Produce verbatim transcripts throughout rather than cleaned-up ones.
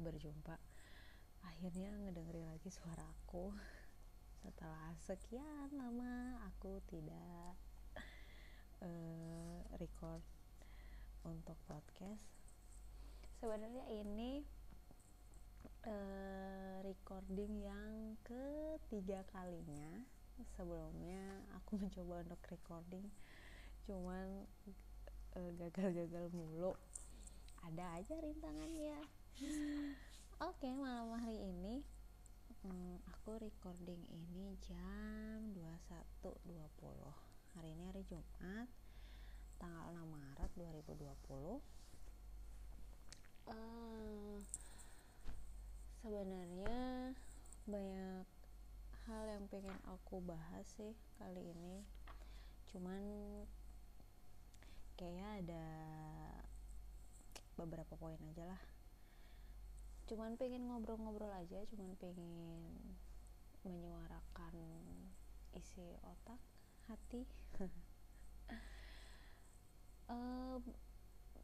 berjumpa. Akhirnya ngedengerin lagi suara aku setelah sekian lama aku tidak uh, record untuk podcast. Sebenarnya ini uh, recording yang ketiga kalinya. Sebelumnya aku mencoba untuk recording, cuman uh, gagal-gagal mulu, ada aja rintangannya. Oke, okay, malam hari ini um, aku recording ini jam dua puluh satu dua puluh. Hari ini hari Jumat, tanggal enam Maret dua ribu dua puluh. Uh, sebenarnya banyak hal yang pengen aku bahas sih kali ini, cuman kayaknya ada beberapa poin aja lah, cuman pengen ngobrol-ngobrol aja, cuman pengen menyuarakan isi otak, hati. uh,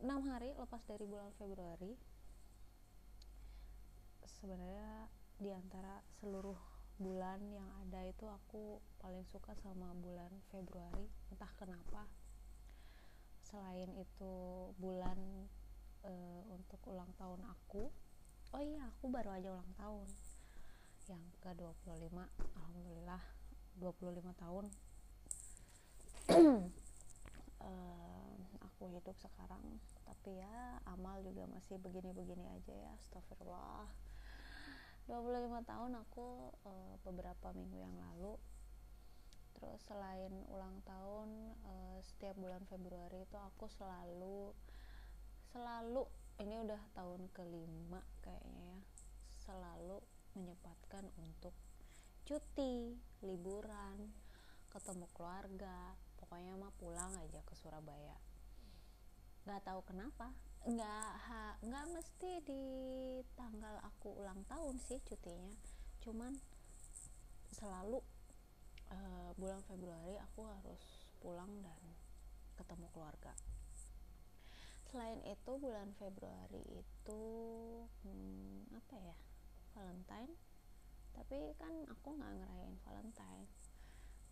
enam hari lepas dari bulan Februari, sebenarnya diantara seluruh bulan yang ada itu aku paling suka sama bulan Februari, entah kenapa. Selain itu bulan e, untuk ulang tahun aku, oh iya aku baru aja ulang tahun yang ke dua puluh lima, alhamdulillah dua puluh lima tahun e, aku hidup sekarang, tapi ya amal juga masih begini-begini aja ya, astagfirullah. Dua puluh lima tahun aku e, beberapa minggu yang lalu. Terus selain ulang tahun, e, setiap bulan Februari itu aku selalu selalu ini udah tahun kelima kayaknya ya, selalu menyempatkan untuk cuti, liburan, ketemu keluarga, pokoknya mah pulang aja ke Surabaya. Nggak tahu kenapa, nggak ha, nggak mesti di tanggal aku ulang tahun sih cutinya, cuman selalu uh, bulan Februari aku harus pulang dan ketemu keluarga. Selain itu bulan Februari itu hmm, apa ya, Valentine, tapi kan aku nggak ngerayain Valentine.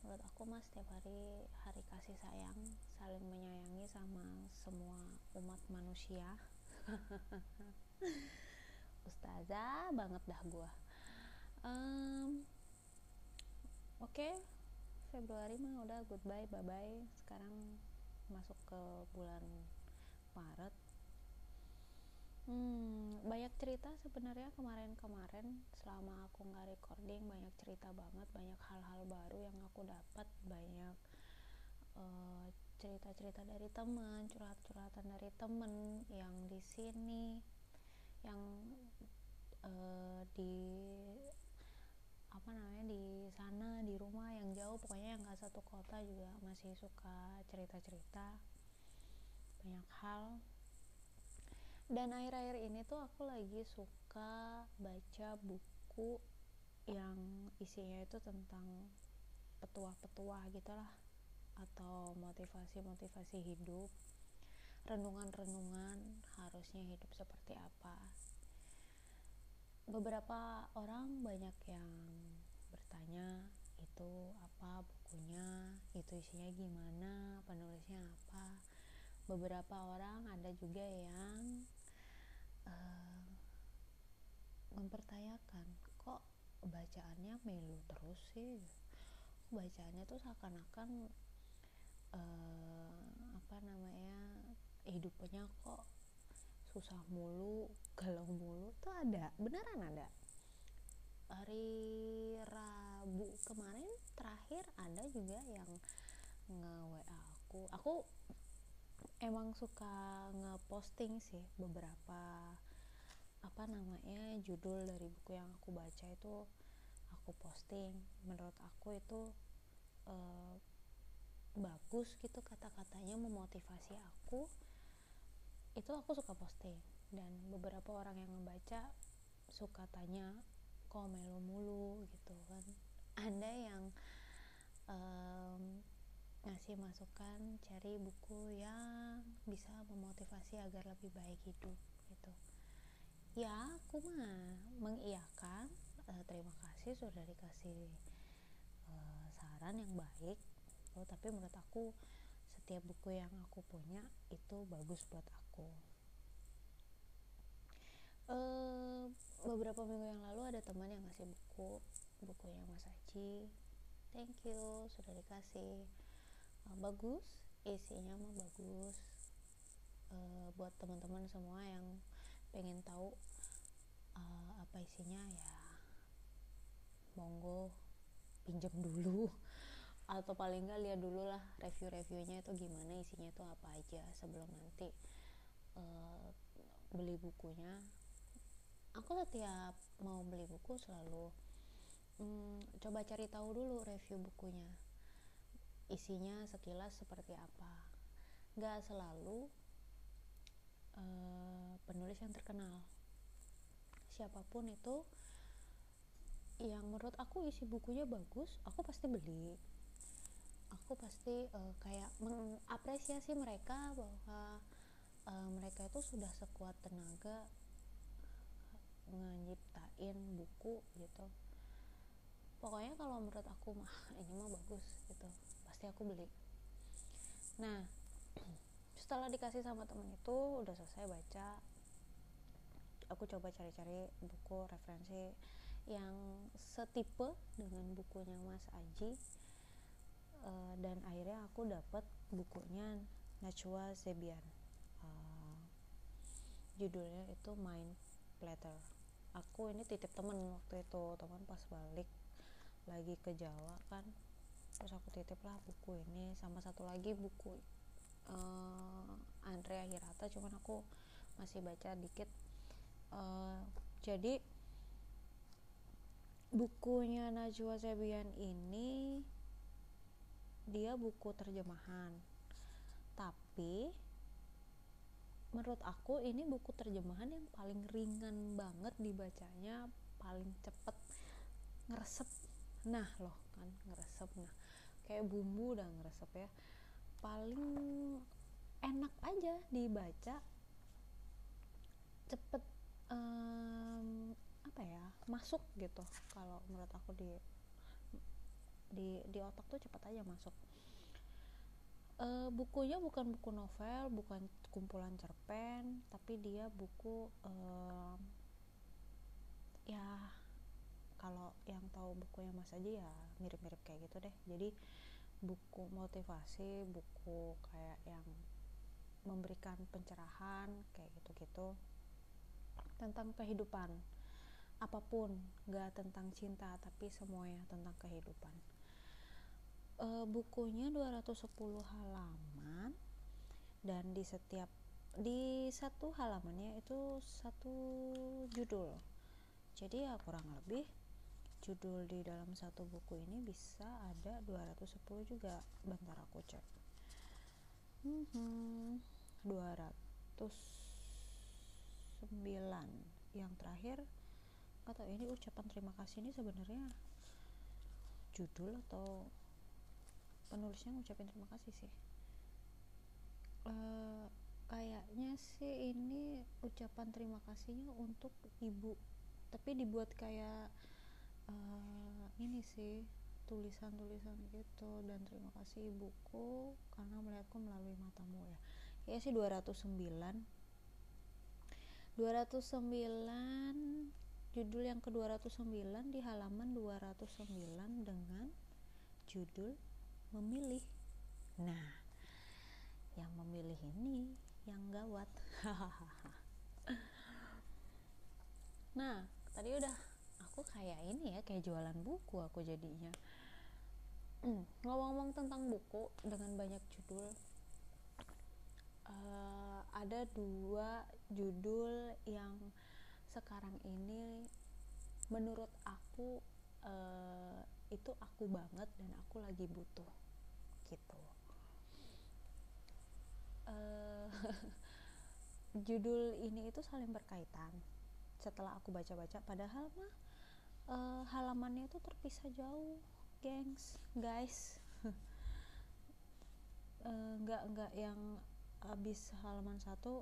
Menurut aku mas, setiap hari hari kasih sayang, saling menyayangi sama semua umat manusia. Ustazah banget dah gua. um, oke okay. Februari mah udah goodbye bye bye, sekarang masuk ke bulan Maret. Hmm, banyak cerita sebenarnya kemarin-kemarin selama aku nggak recording, banyak cerita banget, banyak hal-hal baru yang aku dapat, banyak uh, cerita-cerita dari teman, curhat-curhatan dari teman yang di sini, yang uh, di apa namanya di sana, di rumah, yang jauh, pokoknya yang nggak satu kota juga masih suka cerita-cerita banyak hal. Dan akhir-akhir ini tuh aku lagi suka baca buku yang isinya itu tentang petua-petua gitulah, atau motivasi-motivasi hidup, renungan-renungan harusnya hidup seperti apa. Beberapa orang banyak yang bertanya itu apa bukunya, itu isinya gimana, penulisnya apa. Beberapa orang ada juga yang uh, mempertanyakan, kok bacaannya melu terus sih, bacaannya tuh seakan-akan uh, apa namanya hidupnya kok susah mulu, galau mulu. Tuh ada, beneran ada. Hari Rabu kemarin terakhir ada juga yang nge-W A aku aku emang suka ngeposting sih beberapa apa namanya judul dari buku yang aku baca itu, aku posting. Menurut aku itu eh, bagus gitu, kata-katanya memotivasi aku, itu aku suka posting. Dan beberapa orang yang ngebaca suka tanya, kok melu mulu gitu kan. Ada yang eh, ngasih masukan cari buku yang bisa memotivasi agar lebih baik hidup gitu. ya aku mah mengiyakan, e, terima kasih sudah dikasih e, saran yang baik. Oh, tapi menurut aku setiap buku yang aku punya itu bagus buat aku. E, beberapa minggu yang lalu ada teman yang ngasih buku bukunya Mas Aji, thank you sudah dikasih, e, bagus, isinya mah bagus. E, buat teman-teman semua yang pengen tahu uh, apa isinya, ya monggo pinjam dulu atau paling nggak lihat dulu lah review-reviewnya itu gimana, isinya itu apa aja sebelum nanti uh, beli bukunya. Aku setiap mau beli buku selalu um, coba cari tahu dulu review bukunya, isinya sekilas seperti apa. Nggak selalu Uh, penulis yang terkenal, siapapun itu yang menurut aku isi bukunya bagus, aku pasti beli. Aku pasti uh, kayak mengapresiasi mereka bahwa uh, mereka itu sudah sekuat tenaga ngeciptain buku gitu. Pokoknya kalau menurut aku mah ini mah bagus gitu, pasti aku beli. Nah, setelah dikasih sama temen itu, udah selesai baca, aku coba cari-cari buku referensi yang setipe dengan bukunya Mas Aji, uh, dan akhirnya aku dapet bukunya Najwa Zebian, uh, judulnya itu Mind Platter. Aku ini titip temen waktu itu, temen pas balik lagi ke Jawa kan, terus aku titip lah buku ini sama satu lagi buku Uh, Andrea Hirata, cuman aku masih baca dikit. Uh, jadi bukunya Najwa Zebian ini dia buku terjemahan, tapi menurut aku ini buku terjemahan yang paling ringan banget dibacanya, paling cepet ngeresep. Nah loh kan ngeresep, nah kayak bumbu udah ngeresep ya, paling enak aja dibaca, cepet um, apa ya masuk gitu. Kalau menurut aku di di di otak tuh cepet aja masuk. Uh, bukunya bukan buku novel, bukan kumpulan cerpen, tapi dia buku um, ya kalau yang tahu bukunya Mas Aji ya mirip-mirip kayak gitu deh. Jadi buku motivasi, buku kayak yang memberikan pencerahan kayak gitu-gitu tentang kehidupan apapun, nggak tentang cinta tapi semuanya tentang kehidupan. E, bukunya dua ratus sepuluh halaman dan di setiap di satu halamannya itu satu judul, jadi ya kurang lebih judul di dalam satu buku ini bisa ada dua ratus sepuluh juga. Bentar aku cek. Hmm, dua ratus sembilan yang terakhir. Nggak tahu ini ucapan terima kasih ini sebenarnya judul atau penulisnya ngucapin terima kasih sih. E, kayaknya sih ini ucapan terima kasihnya untuk ibu, tapi dibuat kayak Uh, ini sih tulisan-tulisan gitu, dan terima kasih ibuku karena melihatku melalui matamu ya. Kayaknya sih dua ratus sembilan dua ratus sembilan judul yang ke dua ratus sembilan di halaman dua ratus sembilan dengan judul memilih. Nah, yang memilih ini yang gawat. Nah, tadi udah aku kayak ini ya, kayak jualan buku aku jadinya. Ngomong-ngomong tentang buku dengan banyak judul, uh, ada dua judul yang sekarang ini menurut aku uh, itu aku banget dan aku lagi butuh gitu. Uh, judul ini itu saling berkaitan. Setelah aku baca-baca, padahal mah Uh, halamannya itu terpisah jauh, gengs, guys. uh, nggak nggak yang abis halaman satu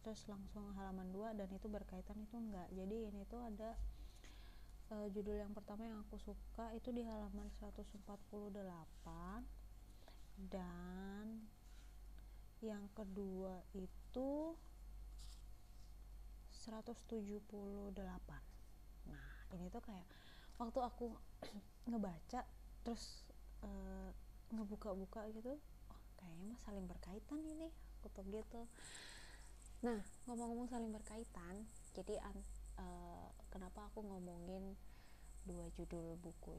terus langsung halaman dua, dan itu berkaitan itu enggak. Jadi ini tuh ada uh, judul yang pertama yang aku suka itu di halaman seratus empat puluh delapan, dan yang kedua itu seratus tujuh puluh delapan. Nah ini tuh kayak waktu aku ngebaca terus uh, ngebuka-buka gitu, oh kayaknya mah saling berkaitan ini, kutub gitu. Nah, ngomong-ngomong saling berkaitan, jadi an, e, kenapa aku ngomongin dua judul buku,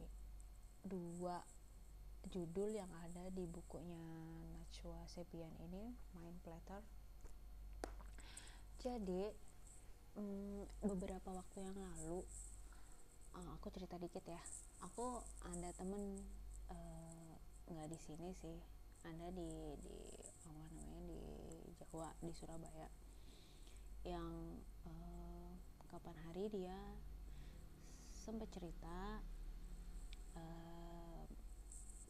dua judul yang ada di bukunya Najwa Zebian ini, Mind Platter. Jadi mm, beberapa waktu yang lalu, uh, aku cerita dikit ya. Aku ada temen nggak uh, di sini sih, ada di di apa namanya di Jawa, di Surabaya, yang uh, kapan hari dia sempat cerita uh,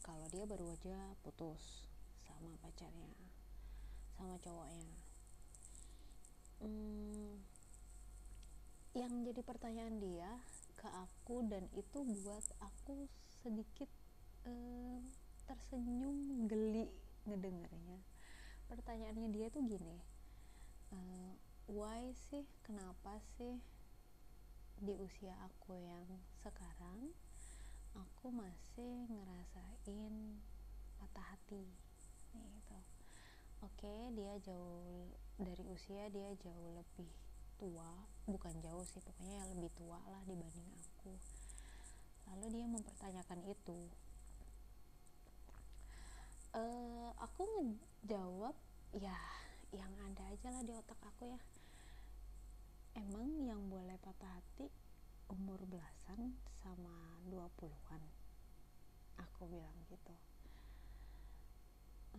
kalau dia baru aja putus sama pacarnya, sama cowoknya. Hmm, yang jadi pertanyaan dia ke aku, dan itu buat aku sedikit uh, tersenyum geli ngedengarnya. Pertanyaannya dia tuh gini, uh, why sih, kenapa sih di usia aku yang sekarang aku masih ngerasain patah hati nih gitu. Oke, dia jauh dari usia, dia jauh lebih tua, bukan jauh sih, pokoknya lebih tua lah dibanding aku. Lalu dia mempertanyakan itu. Uh, aku ngejawab ya yang ada aja lah di otak aku ya, emang yang boleh patah hati umur belasan sama dua puluhan, aku bilang gitu.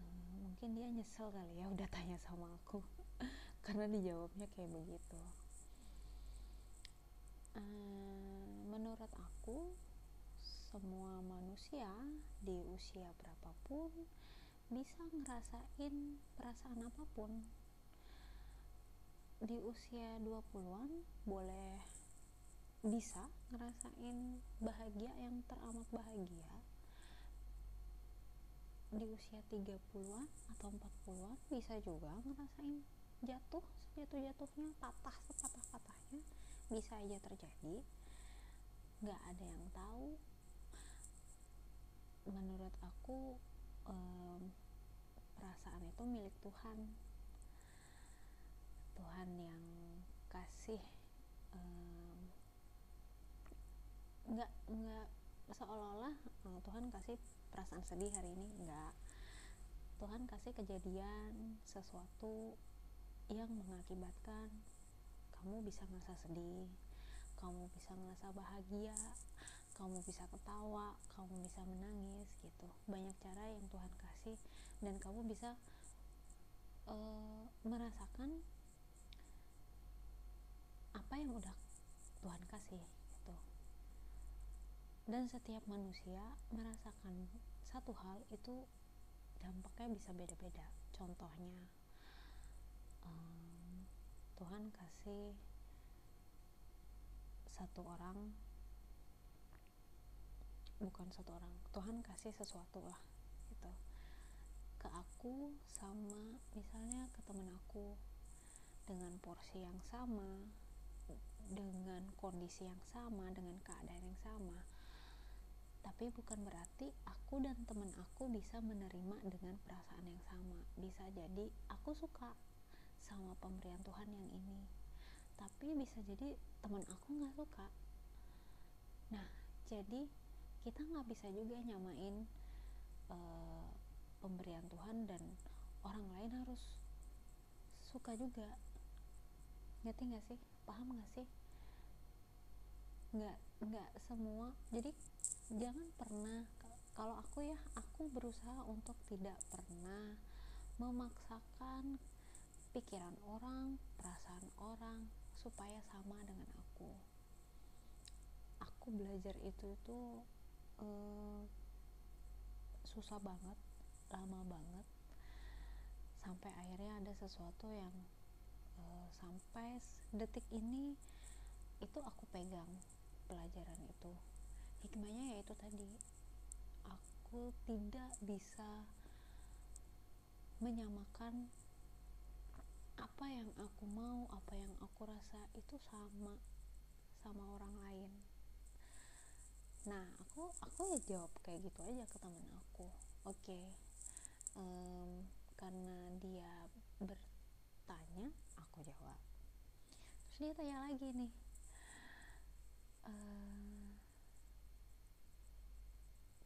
Uh, mungkin dia nyesel kali ya udah tanya sama aku karena dijawabnya kayak begitu. Uh, menurut aku semua manusia di usia berapapun bisa ngerasain perasaan apapun. Di usia dua puluhan boleh bisa ngerasain bahagia yang teramat bahagia. Di usia tiga puluhan atau empat puluhan bisa juga ngerasain jatuh sejatuh-jatuhnya, patah sepatah-patahnya, bisa aja terjadi, nggak ada yang tahu. Menurut aku um, perasaan itu milik Tuhan. Tuhan yang kasih, um, nggak nggak seolah-olah uh, Tuhan kasih perasaan sedih hari ini, nggak. Tuhan kasih kejadian sesuatu yang mengakibatkan kamu bisa ngerasa sedih, kamu bisa ngerasa bahagia, kamu bisa ketawa, kamu bisa menangis gitu. Banyak cara yang Tuhan kasih, dan kamu bisa uh, merasakan apa yang udah Tuhan kasih gitu. Dan setiap manusia merasakan satu hal itu dampaknya bisa beda-beda. Contohnya um, Tuhan kasih satu orang bukan satu orang, Tuhan kasih sesuatu lah gitu ke aku sama misalnya ke temen aku, dengan porsi yang sama, dengan kondisi yang sama, dengan keadaan yang sama, tapi bukan berarti aku dan temen aku bisa menerima dengan perasaan yang sama. Bisa jadi aku suka sama pemberian Tuhan yang ini, tapi bisa jadi temen aku gak suka. Nah jadi kita nggak bisa juga nyamain uh, pemberian Tuhan, dan orang lain harus suka juga. Ngerti nggak sih? Paham nggak sih? Nggak nggak semua. Jadi jangan pernah, kalau aku ya, aku berusaha untuk tidak pernah memaksakan pikiran orang, perasaan orang supaya sama dengan aku. Aku belajar itu tuh Uh, susah banget, lama banget, sampai akhirnya ada sesuatu yang uh, sampai detik ini itu aku pegang pelajaran itu. Hikmahnya yaitu tadi, aku tidak bisa menyamakan apa yang aku mau, apa yang aku rasa itu sama sama orang lain. Nah, aku aku ya jawab kayak gitu aja ke temen aku. Oke, okay. um, karena dia bertanya, aku jawab. Terus dia tanya lagi nih, um,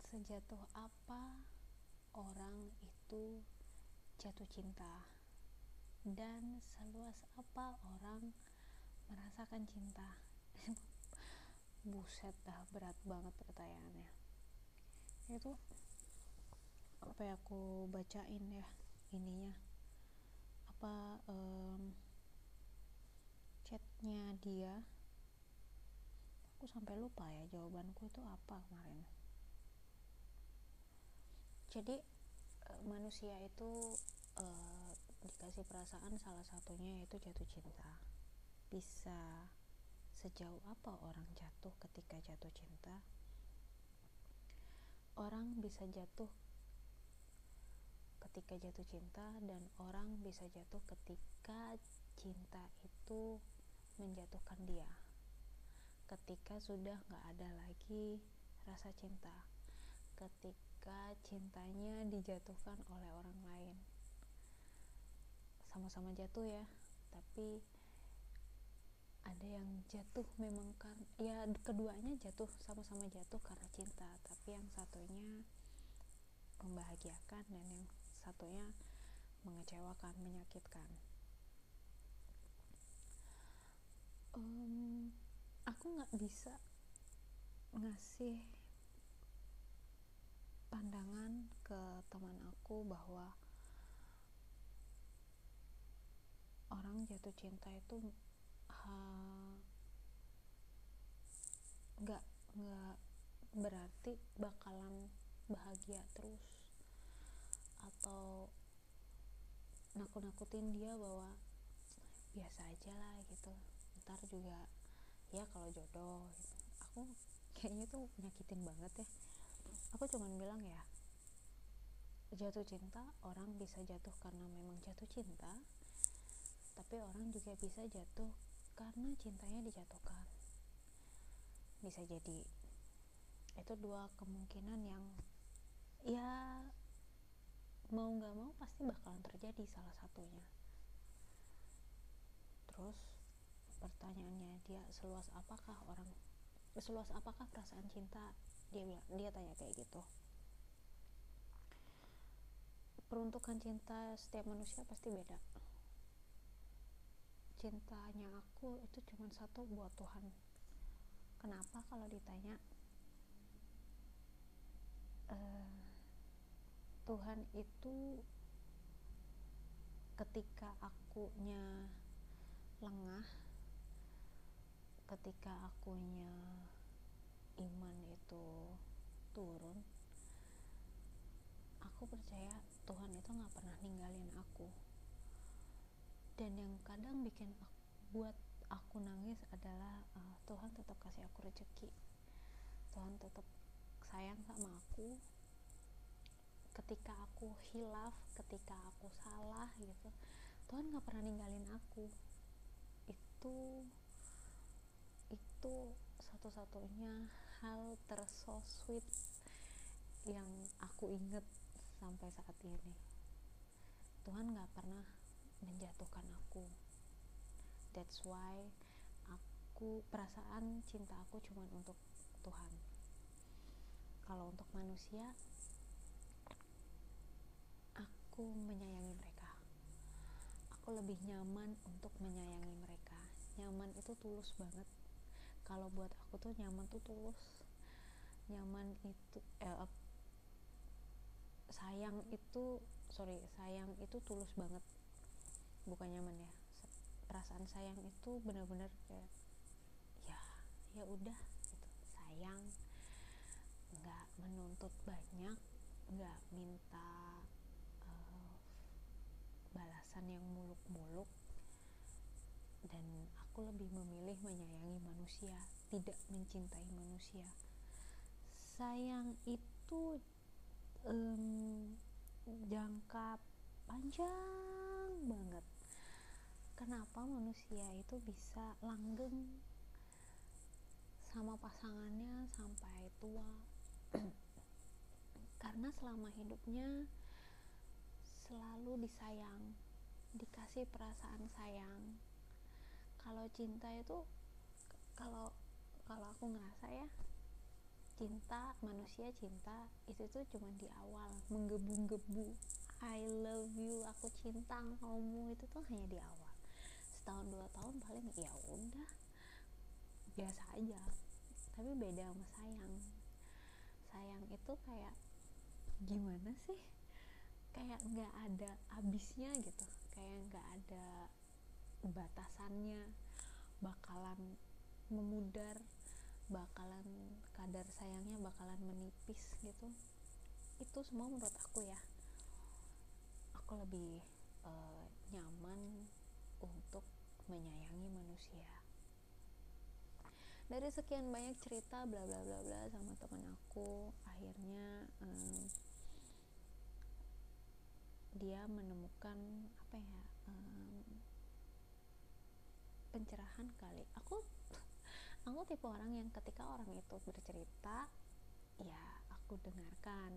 sejatuh apa orang itu jatuh cinta, dan seluas apa orang merasakan cinta. Buset dah, berat banget pertanyaannya itu. Apa ya, aku bacain ya ininya, apa um, chatnya dia. Aku sampai lupa ya jawabanku itu apa kemarin. Jadi manusia itu uh, dikasih perasaan, salah satunya yaitu jatuh cinta. Bisa sejauh apa orang jatuh ketika jatuh cinta? Orang bisa jatuh ketika jatuh cinta, dan orang bisa jatuh ketika cinta itu menjatuhkan dia, ketika sudah gak ada lagi rasa cinta, ketika cintanya dijatuhkan oleh orang lain. Sama-sama jatuh ya, tapi ada yang jatuh memang karena ya keduanya jatuh, sama-sama jatuh karena cinta, tapi yang satunya membahagiakan dan yang satunya mengecewakan, menyakitkan. Um, aku nggak bisa ngasih pandangan ke teman aku bahwa orang jatuh cinta itu nggak nggak berarti bakalan bahagia terus, atau nakut-nakutin dia bahwa biasa aja lah gitu, ntar juga ya kalau jodoh gitu. Aku kayaknya tuh nyakitin banget ya. Aku cuman bilang ya, jatuh cinta orang bisa jatuh karena memang jatuh cinta, tapi orang juga bisa jatuh karena cintanya dijatuhkan. Bisa jadi itu dua kemungkinan yang ya mau gak mau pasti bakalan terjadi salah satunya. Terus pertanyaannya dia, seluas apakah orang, seluas apakah perasaan cinta, dia dia tanya kayak gitu. Peruntukan cinta setiap manusia pasti beda. Cintanya aku itu cuma satu, buat Tuhan. Kenapa kalau ditanya uh, Tuhan itu ketika akunya lengah, ketika akunya iman itu turun, aku percaya Tuhan itu gak pernah ninggalin aku. Dan yang kadang bikin aku, buat aku nangis adalah uh, Tuhan tetap kasih aku rezeki, Tuhan tetap sayang sama aku ketika aku hilaf, ketika aku salah gitu. Tuhan gak pernah ninggalin aku. Itu itu satu-satunya hal terso sweet yang aku inget sampai saat ini. Tuhan gak pernah menjatuhkan aku. That's why aku, perasaan cinta aku cuma untuk Tuhan. Kalau untuk manusia, aku menyayangi mereka. Aku lebih nyaman untuk menyayangi mereka. Nyaman itu tulus banget. Kalau buat aku tuh nyaman tuh tulus. Nyaman itu eh, sayang itu sorry sayang itu tulus banget. Bukan nyaman ya, perasaan sayang itu benar-benar kayak ya ya udah gitu, sayang, nggak menuntut banyak, nggak minta uh, balasan yang muluk-muluk, dan aku lebih memilih menyayangi manusia, tidak mencintai manusia. Sayang itu um, jangka panjang banget. Kenapa manusia itu bisa langgeng sama pasangannya sampai tua? Karena selama hidupnya selalu disayang, dikasih perasaan sayang. Kalau cinta itu, kalau kalau aku ngerasa ya, cinta, manusia cinta itu tuh cuma di awal, menggebu-gebu, I love you, aku cinta kamu, itu tuh hanya di awal. Setahun dua tahun paling ya udah biasa aja. Tapi beda sama sayang. Sayang itu kayak gimana sih, kayak nggak ada habisnya gitu, kayak nggak ada batasannya, bakalan memudar, bakalan kadar sayangnya bakalan menipis gitu. Itu semua menurut aku ya, aku lebih uh, nyaman untuk menyayangi manusia. Dari sekian banyak cerita bla bla bla bla sama teman aku, akhirnya um, dia menemukan apa ya, um, pencerahan kali. Aku aku tipe orang yang ketika orang itu bercerita ya aku dengarkan,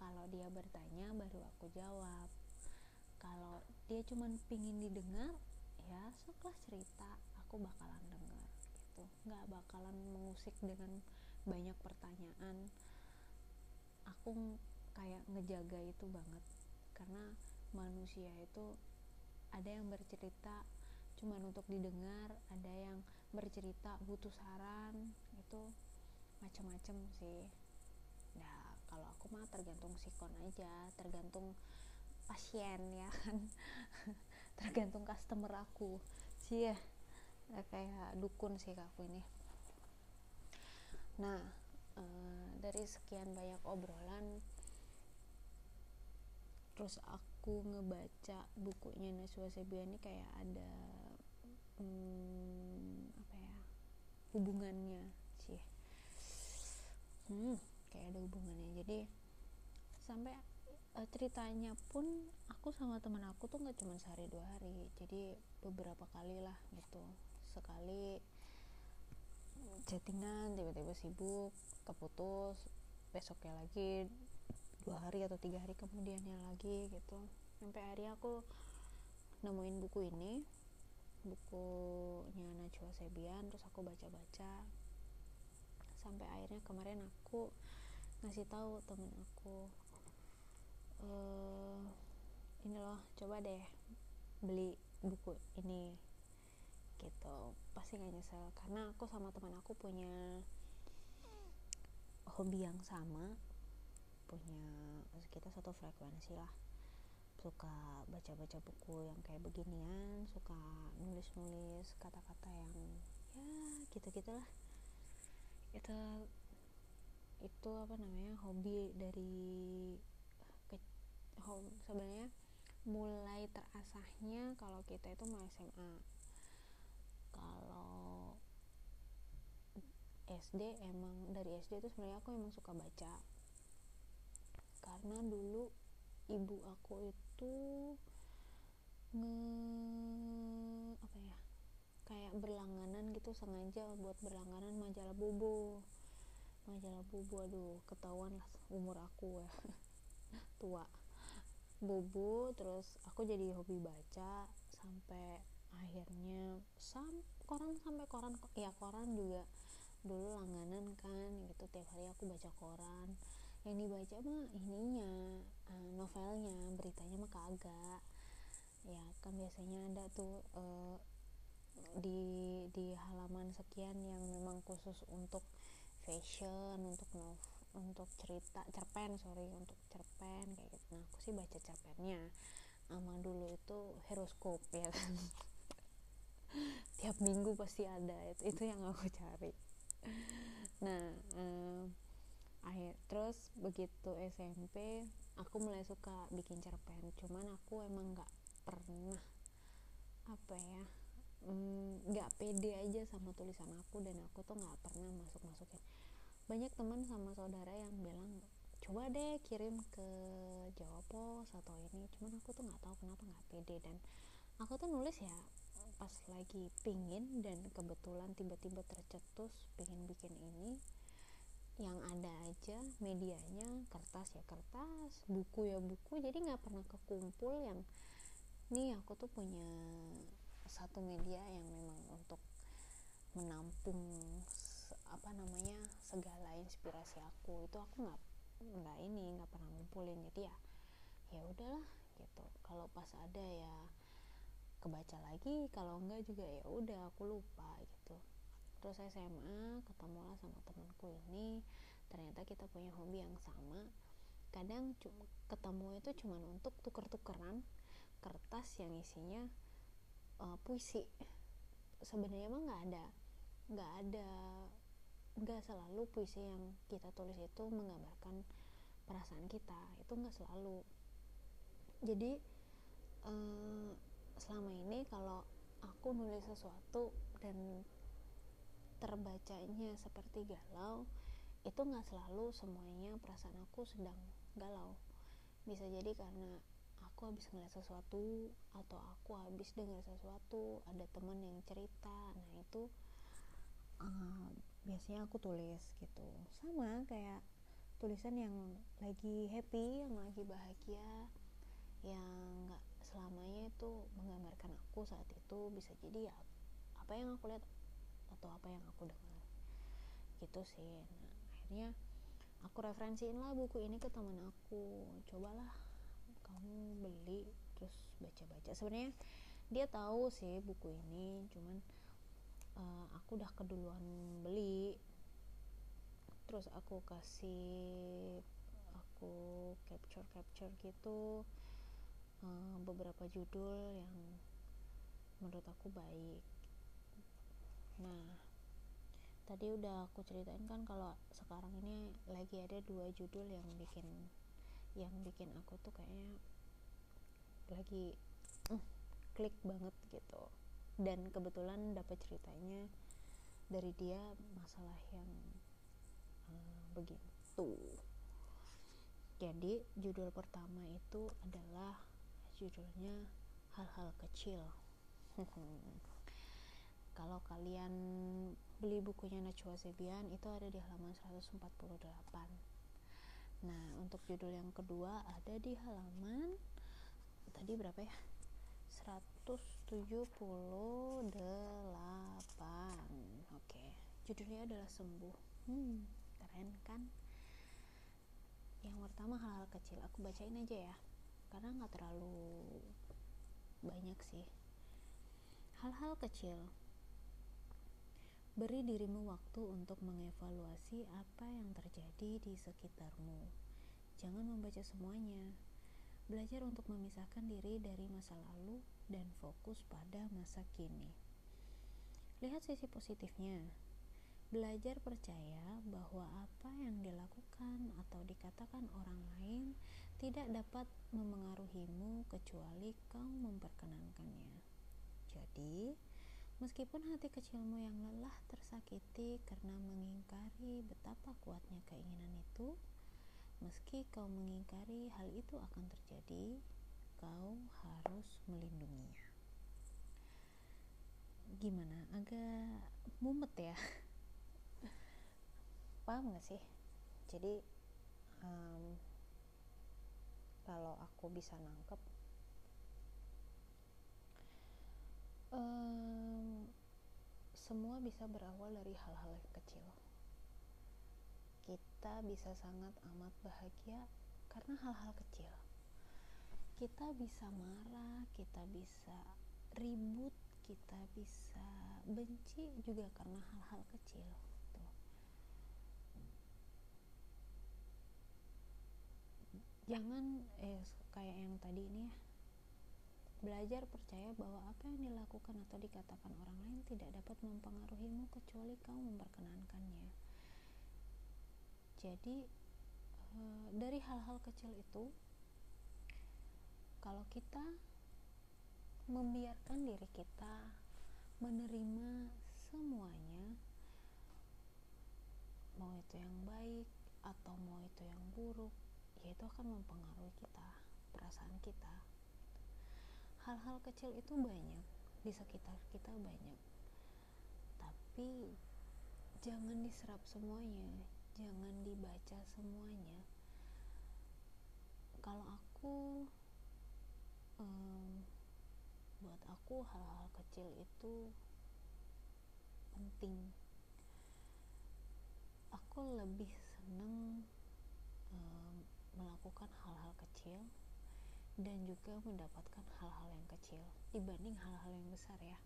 kalau dia bertanya baru aku jawab, kalau dia cuman pingin didengar ya setelah cerita aku bakalan dengar. Nggak bakalan mengusik dengan banyak pertanyaan. Aku kayak ngejaga itu banget, karena manusia itu ada yang bercerita cuman untuk didengar, ada yang bercerita butuh saran, itu macam-macam sih. Nah kalau aku mah tergantung sikon aja, tergantung pasien ya kan, tergantung customer aku sih ya. Kayak dukun sih aku ini. Nah e, dari sekian banyak obrolan, terus aku ngebaca bukunya Najwa Zebian ini, kayak ada hmm, apa ya, hubungannya sih, hmm, kayak ada hubungannya. Jadi sampai e, ceritanya pun aku sama teman aku tuh nggak cuma sehari dua hari, jadi beberapa kali lah gitu. Sekali chattingan tiba-tiba sibuk, keputus, besoknya lagi dua hari atau tiga hari kemudiannya lagi gitu. Sampai akhirnya aku nemuin buku ini, bukunya Najwa Zebian, terus aku baca-baca sampai akhirnya kemarin aku ngasih tahu temen aku, e, ini loh coba deh beli buku ini gitu, pasti gak nyesel. Karena aku sama teman aku punya hobi yang sama, punya, kita satu frekuensi lah, suka baca-baca buku yang kayak beginian, suka nulis-nulis kata-kata yang ya gitu-gitulah. Itu itu apa namanya, hobi dari ke, sebenarnya mulai terasahnya kalau kita itu mulai S M A. Kalau S D, emang dari S D itu sebenarnya aku emang suka baca, karena dulu ibu aku itu nge apa ya, kayak berlangganan gitu, sengaja buat berlangganan majalah Bobo. Majalah Bobo, aduh ketahuan lah umur aku ya, tua. Bobo, terus aku jadi hobi baca sampai akhirnya sam koran sampai koran ya koran juga dulu langganan kan gitu, tiap hari aku baca koran. Yang dibaca mah ininya, novelnya, beritanya mah kagak ya kan. Biasanya ada tuh eh, di di halaman sekian yang memang khusus untuk fashion, untuk novel, untuk cerita cerpen, sorry untuk cerpen kayak gitu. Nah aku sih baca cerpennya, sama dulu itu horoskop ya kan. Tiap minggu pasti ada, itu, itu yang aku cari. Nah um, akhir terus begitu S M P aku mulai suka bikin cerpen, cuman aku emang nggak pernah apa ya, nggak mm, pede aja sama tulisan aku, dan aku tuh nggak pernah masuk-masukin. Banyak teman sama saudara yang bilang coba deh kirim ke Jawa Pos atau ini, cuman aku tuh nggak tahu kenapa nggak pede. Dan aku tuh nulis ya pas lagi pingin, dan kebetulan tiba-tiba tercetus pingin bikin ini, yang ada aja medianya kertas ya kertas, buku ya buku, jadi nggak pernah kekumpul yang nih aku tuh punya satu media yang memang untuk menampung apa namanya segala inspirasi aku. Itu aku nggak nggak ini nggak pernah ngumpulin, jadi ya ya udahlah gitu. Kalau pas ada ya kebaca lagi, kalau enggak juga ya udah aku lupa gitu. Terus S M A ketemulah sama temanku ini, ternyata kita punya hobi yang sama. Kadang ketemu itu cuman untuk tuker-tukeran kertas yang isinya uh, puisi. Sebenarnya mah nggak ada nggak ada nggak selalu puisi yang kita tulis itu menggambarkan perasaan kita, itu nggak selalu. Jadi uh, selama ini kalau aku nulis sesuatu dan terbacanya seperti galau, itu nggak selalu semuanya perasaan aku sedang galau. Bisa jadi karena aku habis ngeliat sesuatu, atau aku habis dengar sesuatu, ada teman yang cerita. Nah itu uh, biasanya aku tulis gitu. Sama kayak tulisan yang lagi happy, yang lagi bahagia, yang nggak selamanya itu menggambarkan aku saat itu. Bisa jadi ya apa yang aku lihat atau apa yang aku dengar gitu sih. Nah, akhirnya aku referensiin lah buku ini ke teman aku, cobalah kamu beli terus baca-baca. Sebenarnya dia tahu sih buku ini, cuman uh, aku udah keduluan beli. Terus aku kasih aku capture-capture gitu beberapa judul yang menurut aku baik. Nah, tadi udah aku ceritain kan kalau sekarang ini lagi ada dua judul yang bikin yang bikin aku tuh kayaknya lagi uh, klik banget gitu. Dan kebetulan dapat ceritanya dari dia masalah yang uh, begitu. Jadi judul pertama itu adalah judulnya hal-hal kecil. Kalau kalian beli bukunya Najwa Zebian, itu ada di halaman seratus empat puluh delapan. Nah untuk judul yang kedua ada di halaman tadi berapa ya, seratus tujuh puluh delapan. Oke, judulnya adalah sembuh. Hmm, keren kan? Yang pertama hal-hal kecil, aku bacain aja ya karena nggak terlalu banyak sih. Hal-hal kecil, beri dirimu waktu untuk mengevaluasi apa yang terjadi di sekitarmu. Jangan membaca semuanya. Belajar untuk memisahkan diri dari masa lalu dan fokus pada masa kini. Lihat sisi positifnya. Belajar percaya bahwa apa yang dilakukan atau dikatakan orang lain tidak dapat memengaruhimu kecuali kau memperkenankannya. Jadi, meskipun hati kecilmu yang lelah tersakiti karena mengingkari betapa kuatnya keinginan itu, meski kau mengingkari hal itu akan terjadi, kau harus melindunginya. Gimana? Agak mumet ya? Paham gak sih? Jadi um, kalau aku bisa nangkep um, semua bisa berawal dari hal-hal yang kecil. Kita bisa sangat amat bahagia karena hal-hal kecil. Kita bisa marah, kita bisa ribut, kita bisa benci juga karena hal-hal kecil. Jangan eh, kayak yang tadi ini ya, belajar percaya bahwa apa yang dilakukan atau dikatakan orang lain tidak dapat mempengaruhimu kecuali kau memperkenankannya. Jadi eh, dari hal-hal kecil itu, kalau kita membiarkan diri kita menerima semuanya, mau itu yang baik atau mau itu yang buruk, ya itu akan mempengaruhi kita, perasaan kita. Hal-hal kecil itu banyak di sekitar kita, banyak, tapi jangan diserap semuanya, jangan dibaca semuanya. Kalau aku um, buat aku hal-hal kecil itu penting. Aku lebih seneng um, melakukan hal-hal kecil dan juga mendapatkan hal-hal yang kecil dibanding hal-hal yang besar ya.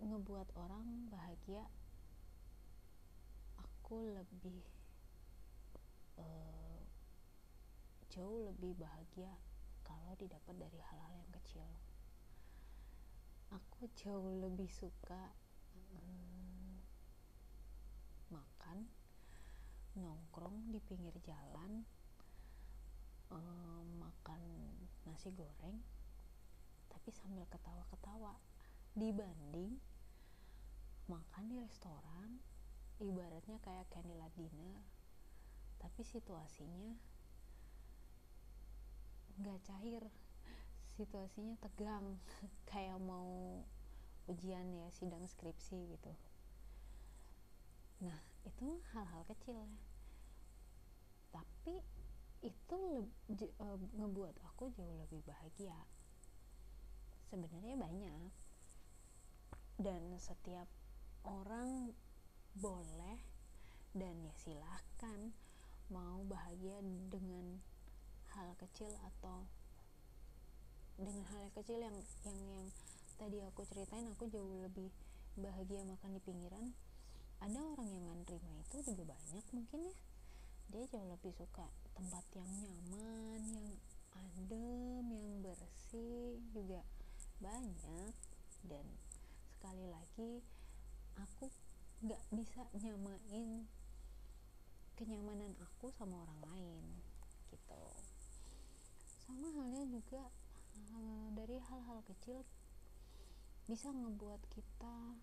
Ngebuat orang bahagia aku lebih uh, jauh lebih bahagia kalau didapat dari hal-hal yang kecil. Aku jauh lebih suka um, makan, nongkrong di pinggir jalan, um, makan nasi goreng tapi sambil ketawa-ketawa, dibanding makan di restoran ibaratnya kayak candlelight dinner tapi situasinya nggak cair, situasinya tegang kayak mau ujian ya, sidang skripsi gitu. Nah itu hal-hal kecil ya, tapi itu le- uh, ngebuat aku jauh lebih bahagia. Sebenarnya banyak, dan setiap orang boleh, dan ya silahkan mau bahagia dengan hal kecil atau dengan hal yang kecil yang yang yang tadi aku ceritain. Aku jauh lebih bahagia makan di pinggiran, ada orang yang nggak terima itu juga banyak mungkin ya, dia jauh lebih suka tempat yang nyaman, yang adem, yang bersih juga banyak. Dan sekali lagi aku nggak bisa nyamain kenyamanan aku sama orang lain gitu. Sama halnya juga dari hal-hal kecil bisa ngebuat kita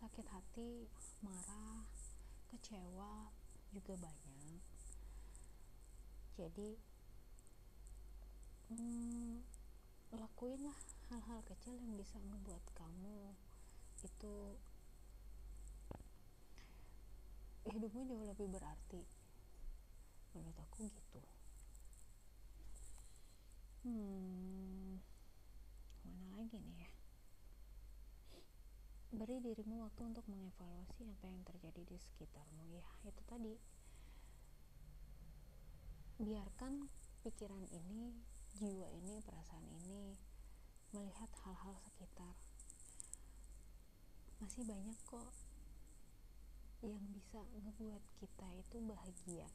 sakit hati, marah, kecewa juga banyak. Jadi hmm, lakuinlah hal-hal kecil yang bisa ngebuat kamu itu hidupmu jauh lebih berarti, menurut aku gitu. Hmm, mana lagi nih ya? Beri dirimu waktu untuk mengevaluasi apa yang terjadi di sekitarmu. Ya, itu tadi. Biarkan pikiran ini, jiwa ini, perasaan ini melihat hal-hal sekitar. Masih banyak kok yang bisa ngebuat kita itu bahagia.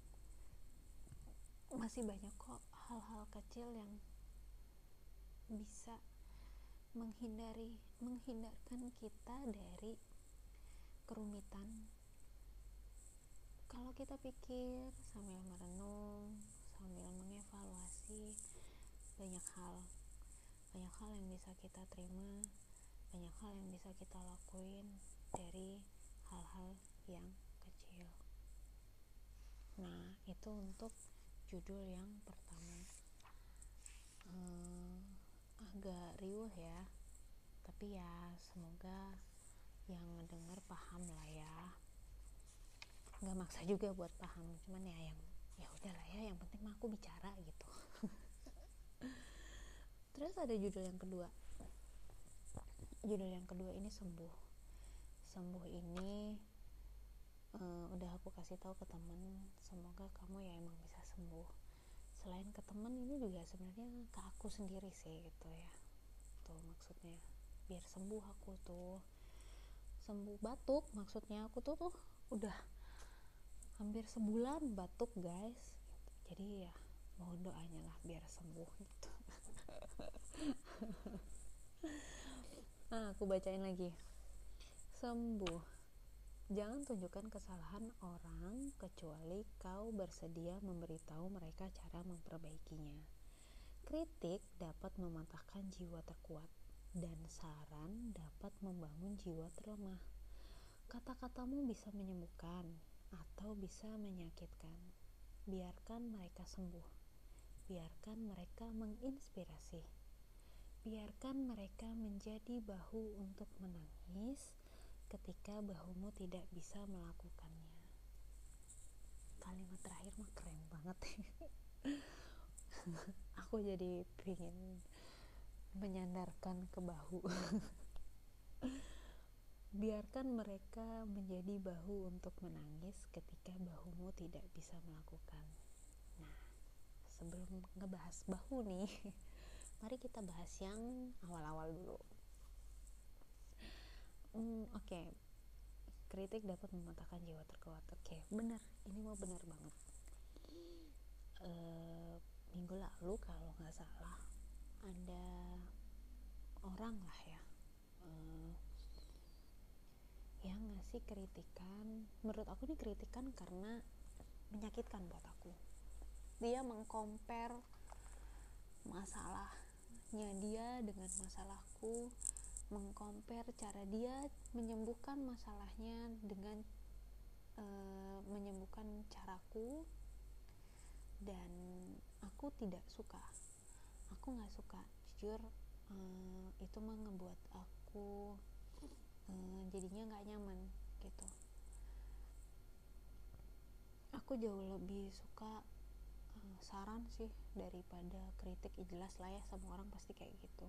Masih banyak kok hal-hal kecil yang bisa menghindari menghindarkan kita dari kerumitan. Kalau kita pikir sambil merenung, sambil mengevaluasi, banyak hal banyak hal yang bisa kita terima, banyak hal yang bisa kita lakuin dari hal-hal yang kecil. Nah itu untuk judul yang pertama. hmm, agak riuh ya, tapi ya semoga yang ngedenger paham lah ya. Nggak maksa juga buat paham, cuman ya yang ya udahlah ya, yang penting mah aku bicara gitu. Terus ada judul yang kedua. Judul yang kedua ini sembuh. Sembuh ini uh, udah aku kasih tahu ke temen, semoga kamu ya emang bisa sembuh. Selain ke temen ini juga sebenarnya ke aku sendiri sih gitu ya, tuh maksudnya biar sembuh aku tuh, sembuh batuk maksudnya. Aku tuh tuh udah hampir sebulan batuk guys gitu. Jadi ya mohon doanya lah biar sembuh gitu. Nah aku bacain lagi. Sembuh. Jangan tunjukkan kesalahan orang kecuali kau bersedia memberitahu mereka cara memperbaikinya. Kritik dapat mematahkan jiwa terkuat, dan saran dapat membangun jiwa terlemah. Kata-katamu bisa menyembuhkan atau bisa menyakitkan. Biarkan mereka sembuh. Biarkan mereka menginspirasi. Biarkan mereka menjadi bahu untuk menangis ketika bahumu tidak bisa melakukannya. Kalimat terakhir mah keren banget. Aku jadi pingin menyandarkan ke bahu. Biarkan mereka menjadi bahu untuk menangis ketika bahumu tidak bisa melakukan. Nah, sebelum ngebahas bahu nih, mari kita bahas yang awal-awal dulu. hmm, oke okay. Kritik dapat mematahkan jiwa terkuat. Oke, okay, benar, ini mah benar banget. Uh, minggu lalu kalau nggak salah ada orang lah ya uh, yang ngasih kritikan. Menurut aku nih kritikan karena menyakitkan buat aku. Dia mengcompare masalahnya dia dengan masalahku, mengcompare cara dia menyembuhkan masalahnya dengan e, menyembuhkan caraku, dan aku tidak suka. Aku nggak suka, jujur. E, itu mah ngebuat aku e, jadinya nggak nyaman gitu. Aku jauh lebih suka e, saran sih daripada kritik. Jelas lah ya, semua orang pasti kayak gitu.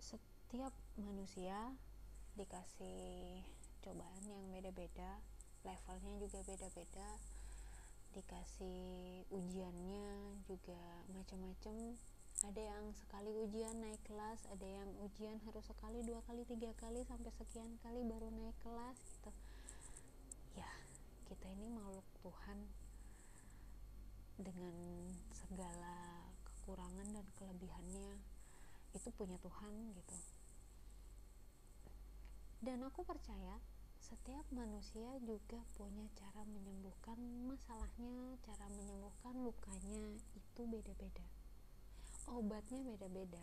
Setiap manusia dikasih cobaan yang beda-beda, levelnya juga beda-beda, dikasih ujiannya juga macam-macam. Ada yang sekali ujian naik kelas, ada yang ujian harus sekali, dua kali, tiga kali, sampai sekian kali baru naik kelas gitu. Ya, kita ini makhluk Tuhan dengan segala kekurangan dan kelebihannya. Itu punya Tuhan gitu. Dan aku percaya setiap manusia juga punya cara menyembuhkan masalahnya, cara menyembuhkan lukanya itu beda-beda, obatnya beda-beda.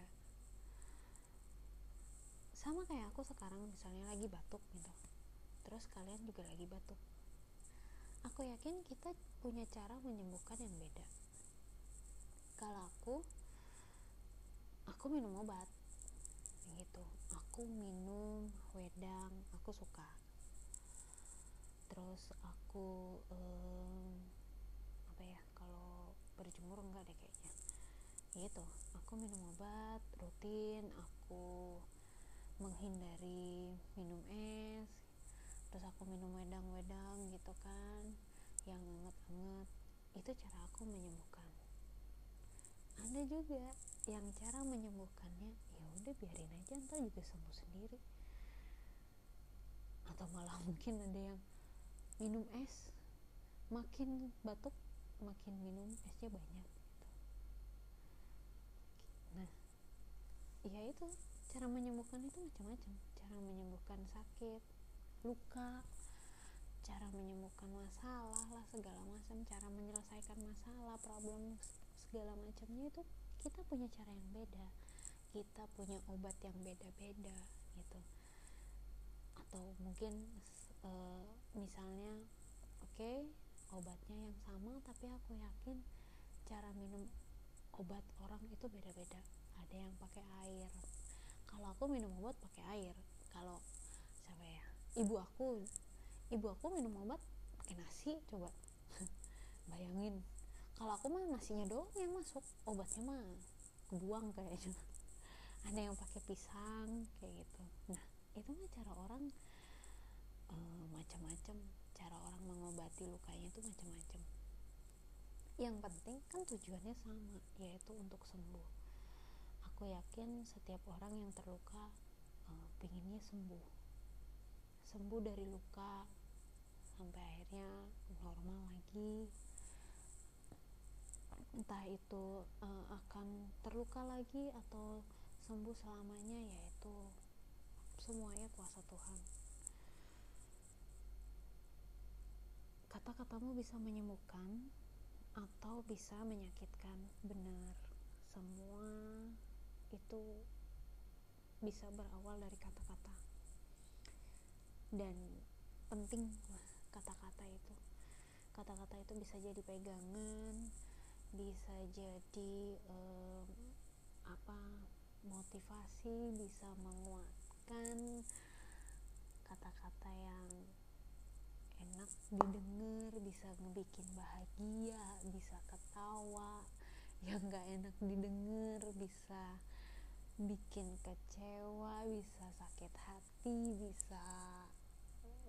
Sama kayak aku sekarang misalnya lagi batuk gitu, terus kalian juga lagi batuk. Aku yakin kita punya cara menyembuhkan yang beda. Kalau aku aku minum obat gitu, aku minum wedang, aku suka. Terus aku um, apa ya, kalau berjemur enggak deh kayaknya gitu. Aku minum obat rutin, aku menghindari minum es, terus aku minum wedang-wedang gitu kan, yang anget-anget. Itu cara aku menyembuhkan. Ada juga yang cara menyembuhkannya ya udah biarin aja, ntar juga sembuh sendiri. Atau malah mungkin ada yang minum es, makin batuk makin minum esnya banyak gitu. Nah ya itu cara menyembuhkan, itu macam-macam cara menyembuhkan sakit, luka, cara menyembuhkan masalah lah, segala macam cara menyelesaikan masalah, problem segala macamnya. Itu kita punya cara yang beda, kita punya obat yang beda-beda gitu. Atau mungkin e, misalnya oke okay, obatnya yang sama, tapi aku yakin cara minum obat orang itu beda-beda. Ada yang pakai air, kalau aku minum obat pakai air. Kalau siapa ya, ibu aku ibu aku minum obat pakai nasi, coba bayangin. Kalau aku mah nasinya doang yang masuk, obatnya mah kebuang kayaknya. Ada yang pakai pisang kayak gitu. Nah itu mah cara orang e, macam-macam, cara orang mengobati lukanya itu macam-macam. Yang penting kan tujuannya sama, yaitu untuk sembuh. Aku yakin setiap orang yang terluka e, pinginnya sembuh, sembuh dari luka sampai akhirnya normal lagi. Entah itu uh, akan terluka lagi atau sembuh selamanya, yaitu semuanya kuasa Tuhan. Kata-katamu bisa menyembuhkan atau bisa menyakitkan. Benar, semua itu bisa berawal dari kata-kata, dan penting kata-kata itu. Kata-kata itu bisa jadi pegangan, bisa jadi eh, apa motivasi, bisa menguatkan, kata-kata yang enak didengar, bisa ngebikin bahagia, bisa ketawa. Yang gak enak didengar bisa bikin kecewa, bisa sakit hati, bisa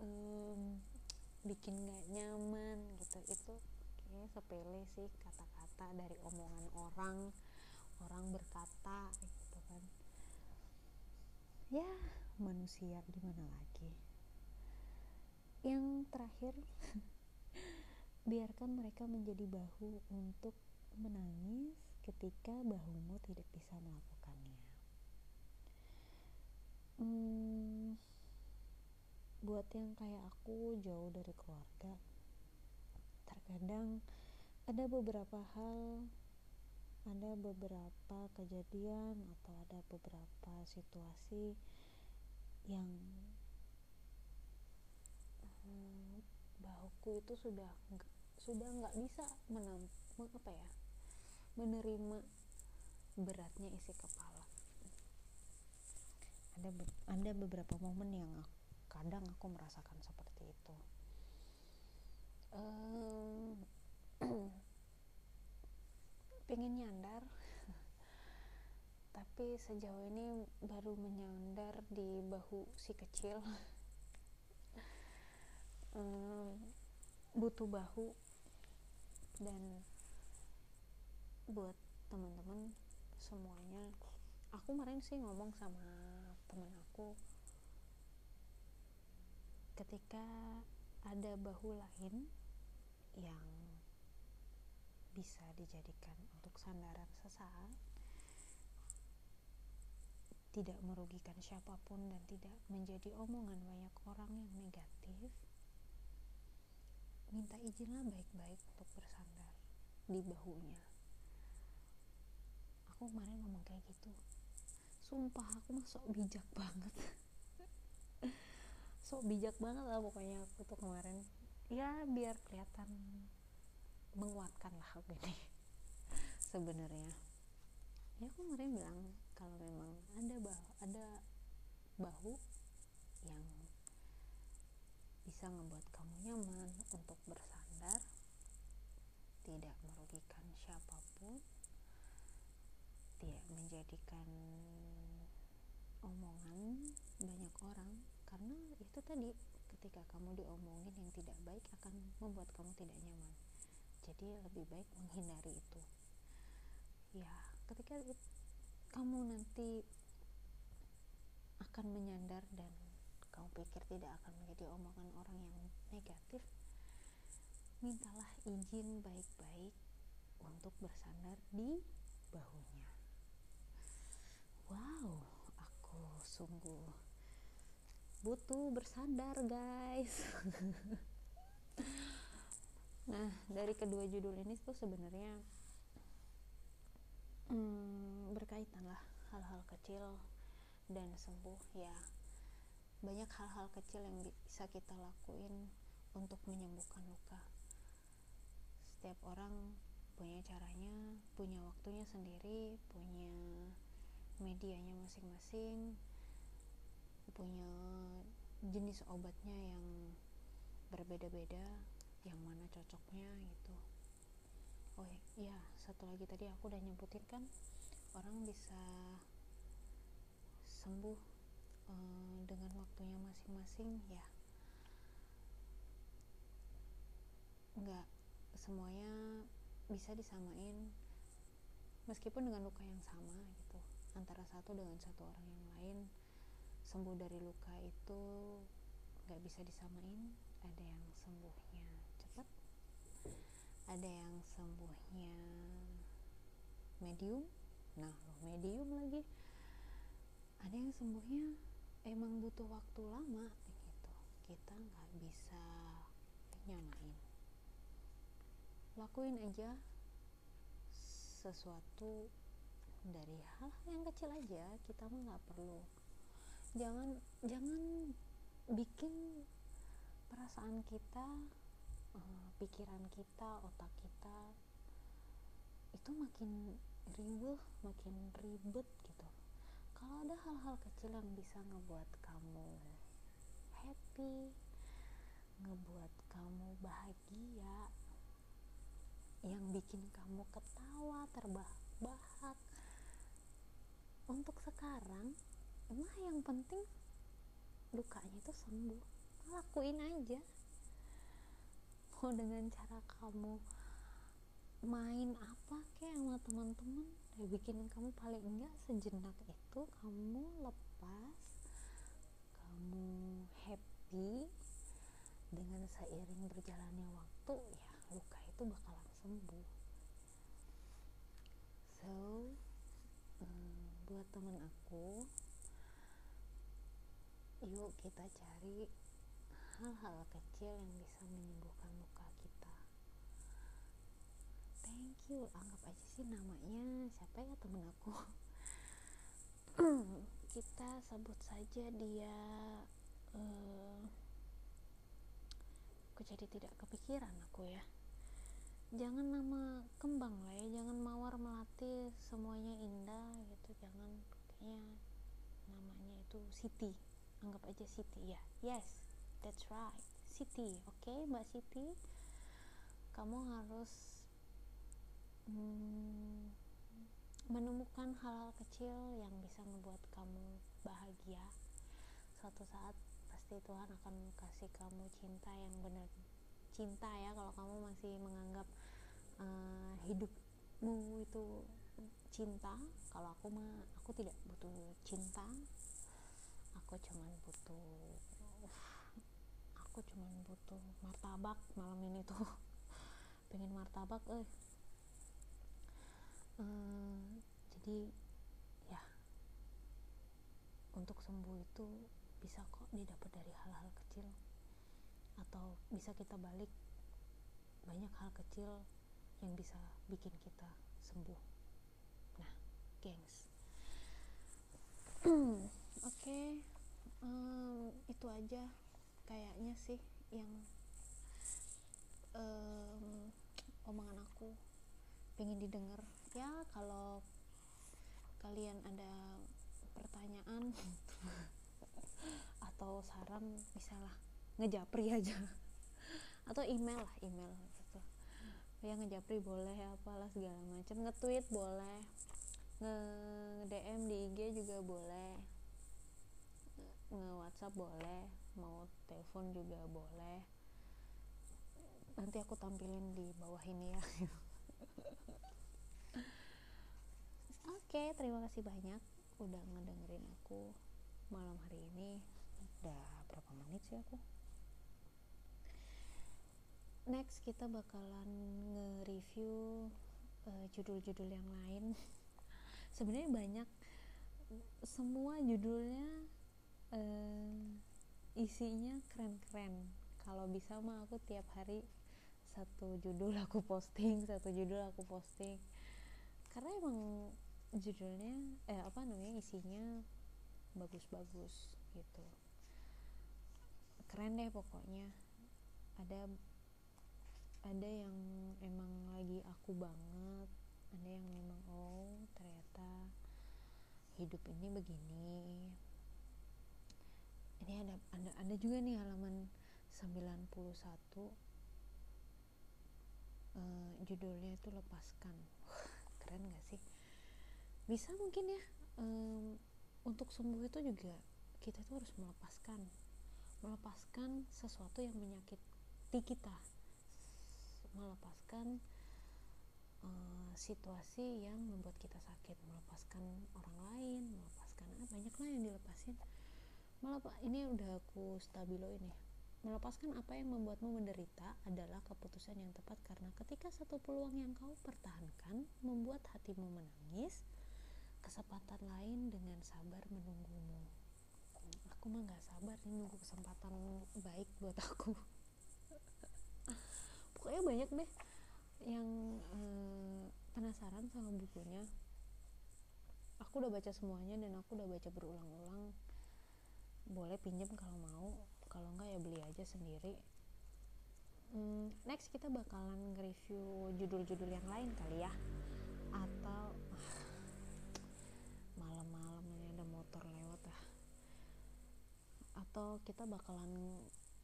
um, bikin gak nyaman gitu. Itu kayaknya sepele sih kata-kata dari omongan orang orang berkata gitu kan ya, manusia gimana lagi. Yang terakhir, biarkan mereka menjadi bahu untuk menangis ketika bahumu tidak bisa melakukannya. Hmm, buat yang kayak aku jauh dari keluarga, terkadang ada beberapa hal, ada beberapa kejadian atau ada beberapa situasi yang hmm, bahuku itu sudah sudah nggak bisa menam, apa ya menerima beratnya isi kepala. Ada, be ada beberapa momen yang aku, kadang aku merasakan seperti itu. Um, pengen nyandar, tapi sejauh ini baru menyandar di bahu si kecil. Um, butuh bahu. Dan buat teman-teman semuanya, aku kemarin sih ngomong sama teman aku, ketika ada bahu lain yang bisa dijadikan untuk sandaran sesaat, tidak merugikan siapapun dan tidak menjadi omongan banyak orang yang negatif, minta izinlah baik-baik untuk bersandar di bahunya. Aku kemarin ngomong kayak gitu, sumpah aku mah sok bijak banget. Sok bijak banget lah pokoknya aku tuh kemarin, ya biar kelihatan menguatkan lah aku ini. Sebenarnya ya aku kemarin bilang kalau memang ada bahu, ada bahu yang bisa ngebuat kamu nyaman untuk bersandar, tidak merugikan siapapun, tidak menjadikan omongan banyak orang, karena itu tadi ketika kamu diomongin yang tidak baik akan membuat kamu tidak nyaman, jadi lebih baik menghindari itu ya. Ketika it, kamu nanti akan menyandar dan kamu pikir tidak akan menjadi omongan orang yang negatif, mintalah izin baik-baik untuk bersandar di bahunya. Wow, aku sungguh butuh bersandar guys. Nah, dari kedua judul ini tuh sebenarnya hmm, berkaitan lah hal-hal kecil dan sembuh ya. Banyak hal-hal kecil yang bisa kita lakuin untuk menyembuhkan luka. Setiap orang punya caranya, punya waktunya sendiri, punya medianya masing-masing, punya jenis obatnya yang berbeda-beda, yang mana cocoknya gitu. Oh iya, satu lagi tadi aku udah nyebutin kan, orang bisa sembuh eh, dengan waktunya masing-masing ya. Nggak semuanya bisa disamain, meskipun dengan luka yang sama gitu, antara satu dengan satu orang yang lain. Sembuh dari luka itu gak bisa disamain, ada yang sembuhnya cepat, ada yang sembuhnya medium, nah medium lagi, ada yang sembuhnya emang butuh waktu lama gitu. Kita gak bisa nyamain. Lakuin aja sesuatu dari hal-hal yang kecil aja. Kita mah nggak perlu, jangan jangan bikin perasaan kita, pikiran kita, otak kita itu makin riuh, makin ribet gitu. Kalau ada hal-hal kecil yang bisa ngebuat kamu happy, ngebuat kamu bahagia, yang bikin kamu ketawa, terbahak-bahak, untuk sekarang emang yang penting lukanya itu sembuh, lakuin aja. Mau dengan cara kamu main apa kayak sama teman-teman, ya bikin kamu paling enggak sejenak itu kamu lepas, kamu happy. Dengan seiring berjalannya waktu, ya luka itu bakalan sembuh. So um, buat teman aku, yuk kita cari hal-hal kecil yang bisa menyembuhkan luka kita. Thank you, anggap aja sih namanya siapa ya temen aku kita sebut saja dia, uh, aku jadi tidak kepikiran aku ya. Jangan nama kembang lah ya, jangan mawar melati semuanya indah gitu, jangan. Kayaknya namanya itu Siti, anggap aja Siti ya. Yes, that's right, Siti. Oke, okay, Mbak Siti, kamu harus hmm, menemukan hal-hal kecil yang bisa membuat kamu bahagia. Suatu saat pasti Tuhan akan kasih kamu cinta yang benar, cinta ya. Kalau kamu masih menganggap uh, hidupmu itu cinta, kalau aku mah aku tidak butuh cinta, aku cuman butuh aku cuman butuh martabak malam ini tuh pengen martabak eh ehm, jadi ya untuk sembuh itu bisa kok didapat dari hal-hal kecil, atau bisa kita balik, banyak hal kecil yang bisa bikin kita sembuh. Nah gengs, oke okay. ehm, itu aja kayaknya sih yang um, omongan aku pengen didengar ya. Kalau kalian ada pertanyaan atau saran, misalnya ngejapri aja atau email lah, email gitu ya, ngejapri boleh apalah segala macam, nge-tweet boleh, nge-D M di I G juga boleh, nge-WhatsApp boleh, mau telepon juga boleh. Nanti aku tampilin di bawah ini ya. Oke, okay, terima kasih banyak udah ngedengerin aku malam hari ini. Udah berapa menit sih aku? Next kita bakalan nge-review uh, judul-judul yang lain. Sebenarnya banyak, semua judulnya Uh, isinya keren-keren. Kalau bisa mah aku tiap hari satu judul aku posting, satu judul aku posting, karena emang judulnya eh apa namanya isinya bagus-bagus gitu, keren deh pokoknya. Ada ada yang emang lagi aku banget, ada yang memang oh ternyata hidup ini begini. Ini ada, ada ada juga nih halaman sembilan puluh satu, uh, judulnya itu lepaskan. Keren gak sih? Bisa mungkin ya, um, untuk sembuh itu juga kita tuh harus melepaskan, melepaskan sesuatu yang menyakiti kita, melepaskan uh, situasi yang membuat kita sakit, melepaskan orang lain, melepaskan ah, banyak lah yang dilepasin. Melepas, ini udah aku stabilo ini. Melepaskan apa yang membuatmu menderita adalah keputusan yang tepat, karena ketika satu peluang yang kau pertahankan membuat hatimu menangis, kesempatan lain dengan sabar menunggumu. Aku mah gak sabar nih nunggu kesempatan baik buat aku. Pokoknya banyak deh yang eh, penasaran sama bukunya. aku udah baca semuanya dan aku udah baca berulang-ulang. Boleh pinjam kalau mau, kalau enggak ya beli aja sendiri. Hmm, next kita bakalan nge-review judul-judul yang lain kali ya, atau ah, malam-malam ini ada motor lewat ya, atau kita bakalan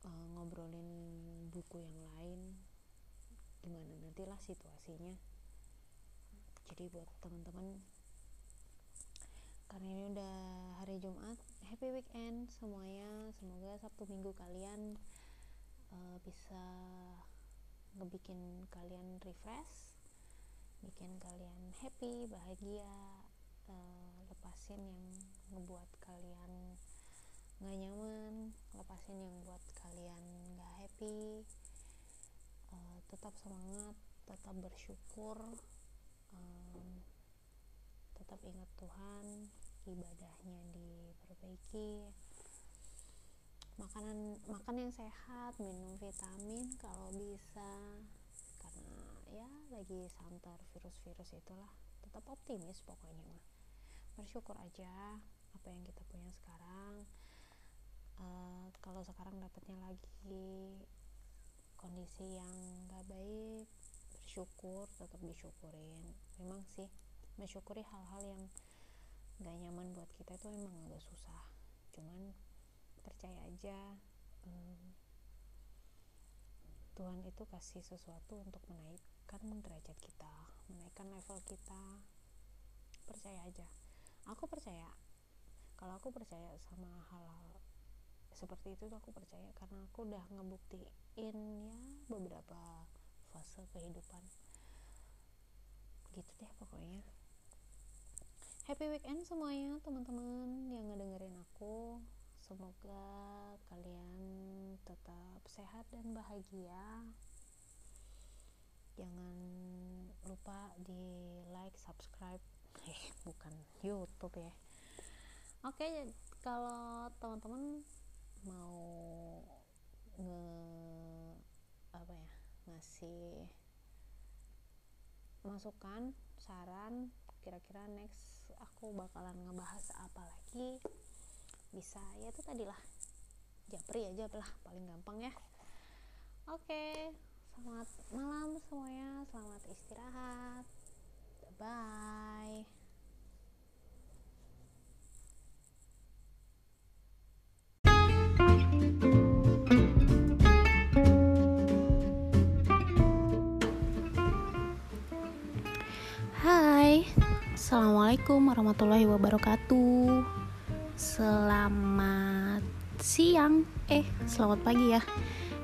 uh, ngobrolin buku yang lain, gimana nantilah situasinya. Jadi buat teman-teman, karena ini udah hari Jumat, happy weekend semuanya, semoga Sabtu Minggu kalian Uh, bisa ngebikin kalian refresh, bikin kalian happy, bahagia, uh, lepasin yang ngebuat kalian gak nyaman, lepasin yang buat kalian gak happy, uh, tetap semangat, tetap bersyukur, um, tetap ingat Tuhan, ibadahnya diperbaiki, makanan makan yang sehat, minum vitamin kalau bisa, karena ya lagi santer virus-virus itulah, tetap optimis pokoknya mah, bersyukur aja apa yang kita punya sekarang. Uh, kalau sekarang dapatnya lagi kondisi yang gak baik, bersyukur, tetap disyukurin. Memang sih mensyukuri hal-hal yang gak nyaman buat kita itu emang agak susah, cuman percaya aja, hmm, Tuhan itu kasih sesuatu untuk menaikkan derajat kita, menaikkan level kita. Percaya aja, aku percaya. Kalau aku percaya sama hal-hal seperti itu tuh aku percaya, karena aku udah ngebuktiin ya beberapa fase kehidupan gitu deh pokoknya. Happy weekend semuanya teman-teman yang ngedengerin aku. Semoga kalian tetap sehat dan bahagia. Jangan lupa di like, subscribe. Eh, bukan YouTube ya. Oke, kalau teman-teman mau nge apa ya? ngasih masukan, saran, kira-kira next aku bakalan ngebahas apa lagi? Bisa ya itu tadilah, japri aja lah paling gampang ya. Oke, selamat malam semuanya, selamat istirahat, bye. Hai, assalamualaikum warahmatullahi wabarakatuh. Selamat siang, eh selamat pagi ya.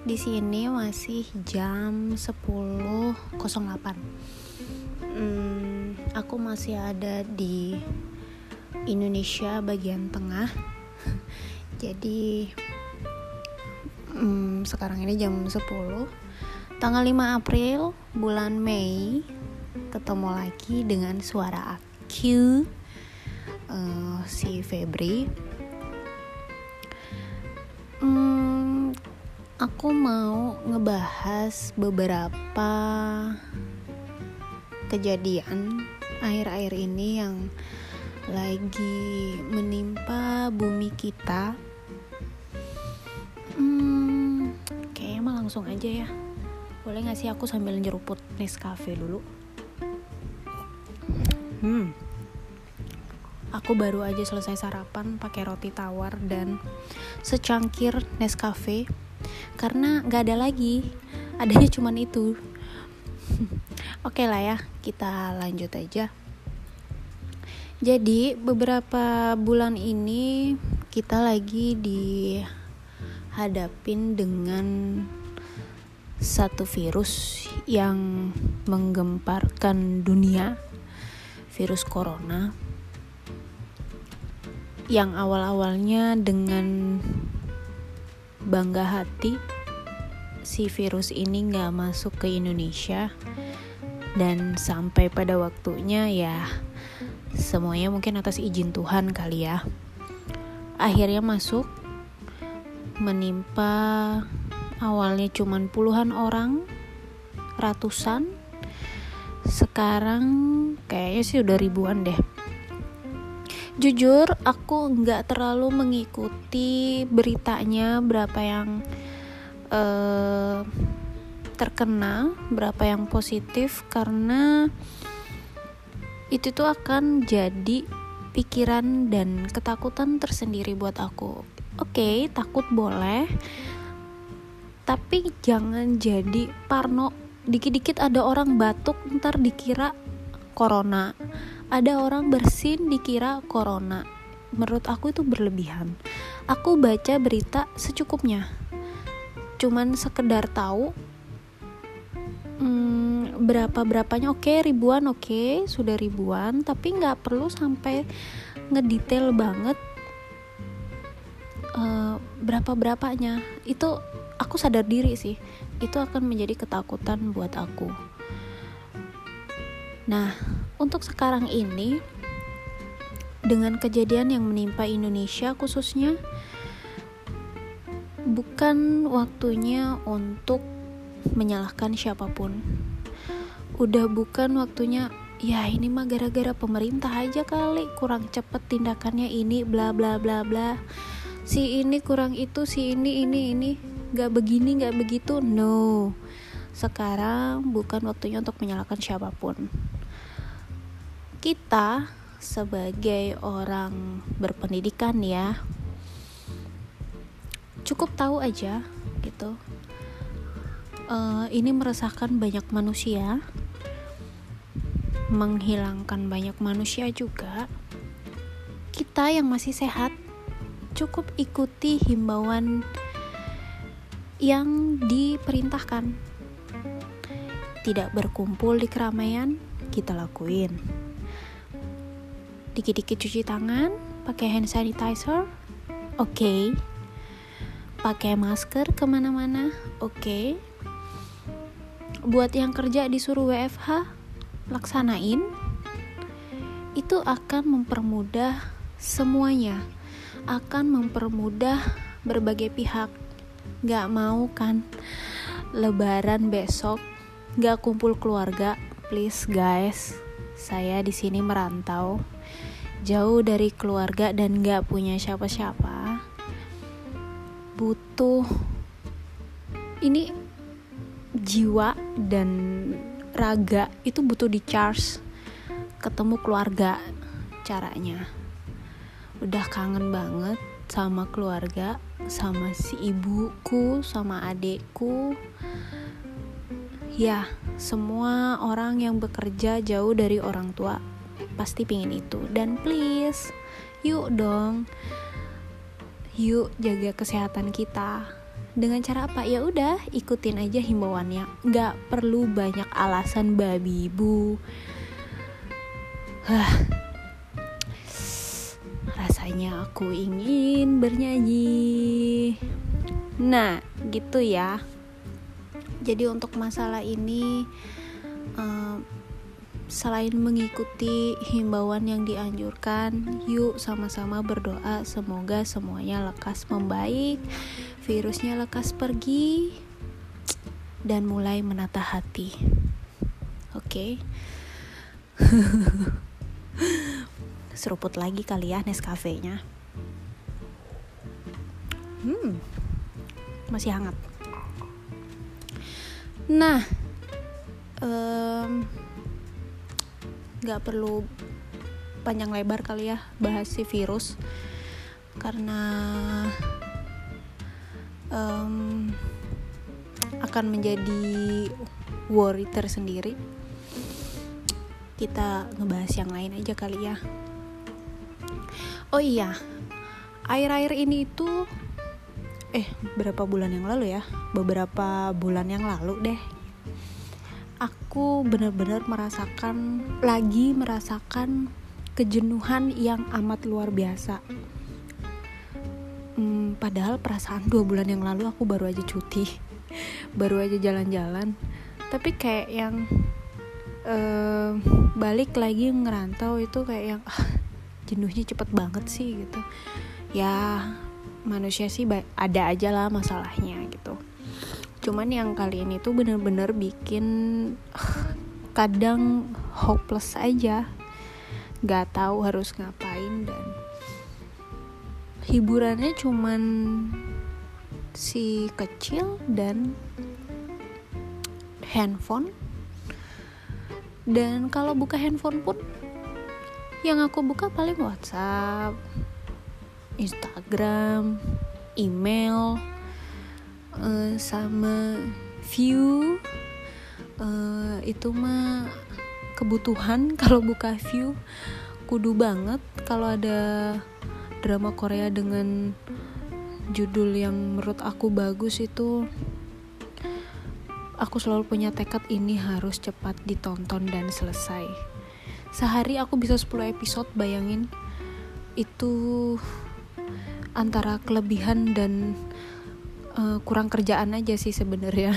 Di sini masih jam sepuluh nol delapan. Hmm, aku masih ada di Indonesia bagian tengah. Jadi hmm, sekarang ini jam sepuluh. Tanggal lima April, bulan Mei. Ketemu lagi dengan suara aku. Uh, si Febri, hmm, aku mau ngebahas beberapa kejadian akhir-akhir ini yang lagi menimpa bumi kita. Hmm, kayaknya mah langsung aja ya. Boleh nggak sih aku sambil nyeruput Nescafe dulu? Hmm. Aku baru aja selesai sarapan pakai roti tawar dan secangkir Nescafe karena gak ada lagi, adanya cuman itu. Oke lah ya, kita lanjut aja. Jadi beberapa bulan ini kita lagi dihadapin dengan satu virus yang menggemparkan dunia, virus corona, yang awal-awalnya dengan bangga hati si virus ini gak masuk ke Indonesia, dan sampai pada waktunya ya semuanya mungkin atas izin Tuhan kali ya, akhirnya masuk, menimpa awalnya cuman puluhan orang, ratusan, sekarang kayaknya sih udah ribuan deh. Jujur, aku nggak terlalu mengikuti beritanya berapa yang eh, terkena, berapa yang positif, karena itu tuh akan jadi pikiran dan ketakutan tersendiri buat aku. Oke, takut boleh, tapi jangan jadi parno. Dikit-dikit ada orang batuk, ntar dikira corona. Ada orang bersin dikira corona. Menurut aku itu berlebihan. Aku baca berita secukupnya, cuman sekedar tahu hmm, berapa-berapanya. Oke, ribuan, oke, sudah ribuan, tapi gak perlu sampai ngedetail banget uh, berapa-berapanya. Itu aku sadar diri sih, itu akan menjadi ketakutan buat aku. Nah, untuk sekarang ini, dengan kejadian yang menimpa Indonesia khususnya, bukan waktunya untuk menyalahkan siapapun. Udah bukan waktunya, ya ini mah gara-gara pemerintah aja kali, kurang cepet tindakannya ini, bla bla bla bla. Si ini kurang itu, si ini ini ini, gak begini, gak begitu, no. Sekarang bukan waktunya untuk menyalahkan siapapun. Kita sebagai orang berpendidikan ya, cukup tahu aja gitu. Uh, ini meresahkan banyak manusia, menghilangkan banyak manusia juga. Kita yang masih sehat cukup ikuti himbauan yang diperintahkan. Tidak berkumpul di keramaian, kita lakuin. Dikit-dikit cuci tangan, pakai hand sanitizer, oke. Okay. Pakai masker kemana-mana, oke. Okay. Buat yang kerja disuruh W F H, laksanain. Itu akan mempermudah semuanya, akan mempermudah berbagai pihak. Gak mau kan Lebaran besok nggak kumpul keluarga? Please guys, saya di sini merantau jauh dari keluarga dan nggak punya siapa-siapa. Butuh ini jiwa dan raga itu butuh di charge, ketemu keluarga caranya. Udah kangen banget sama keluarga, sama si ibuku, sama adekku. Ya, semua orang yang bekerja jauh dari orang tua pasti pingin itu. Dan please, yuk dong, yuk jaga kesehatan kita. Dengan cara apa? Ya udah, ikutin aja himbauannya. Gak perlu banyak alasan babi ibu. Hah. Rasanya aku ingin bernyanyi. Nah, gitu ya. Jadi untuk masalah ini, um, selain mengikuti himbauan yang dianjurkan, yuk sama-sama berdoa semoga semuanya lekas membaik, virusnya lekas pergi, dan mulai menata hati. Oke? Okay? Seruput lagi kali ya Nescafe-nya. Hmm, masih hangat. Nah, um, gak perlu panjang lebar kali ya bahas si virus, karena um, akan menjadi worry tersendiri. Kita ngebahas yang lain aja kali ya. Oh iya, akhir-akhir ini itu Eh, berapa bulan yang lalu ya? Beberapa bulan yang lalu deh. Aku benar-benar merasakan lagi merasakan kejenuhan yang amat luar biasa. Hmm, padahal perasaan dua bulan yang lalu aku baru aja cuti. Baru aja jalan-jalan. Tapi kayak yang eh, balik lagi ngerantau itu kayak yang ah, jenuhnya cepet banget sih gitu. Ya, manusia sih ada aja lah masalahnya gitu. Cuman yang kali ini tuh bener-bener bikin kadang hopeless aja, gak tahu harus ngapain. Dan hiburannya cuman si kecil dan handphone. Dan kalau buka handphone pun yang aku buka paling WhatsApp, Instagram, email, uh, sama view. Uh, itu mah kebutuhan. Kalau buka view kudu banget kalau ada drama Korea dengan judul yang menurut aku bagus, itu aku selalu punya tekad ini harus cepat ditonton dan selesai. Sehari aku bisa sepuluh episode, bayangin. Itu antara kelebihan dan uh, kurang kerjaan aja sih sebenarnya.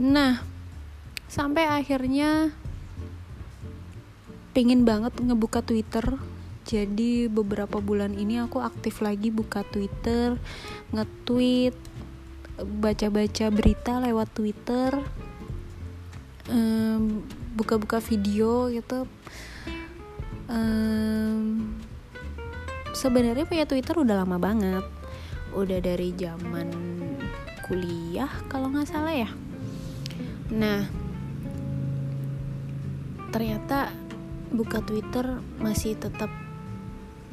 Nah, sampai akhirnya pingin banget ngebuka Twitter. Jadi beberapa bulan ini aku aktif lagi buka Twitter, nge-tweet, baca-baca berita lewat Twitter, um, buka-buka video gitu. Um, sebenarnya punya Twitter udah lama banget, udah dari zaman kuliah kalau nggak salah ya. Nah, ternyata buka Twitter masih tetap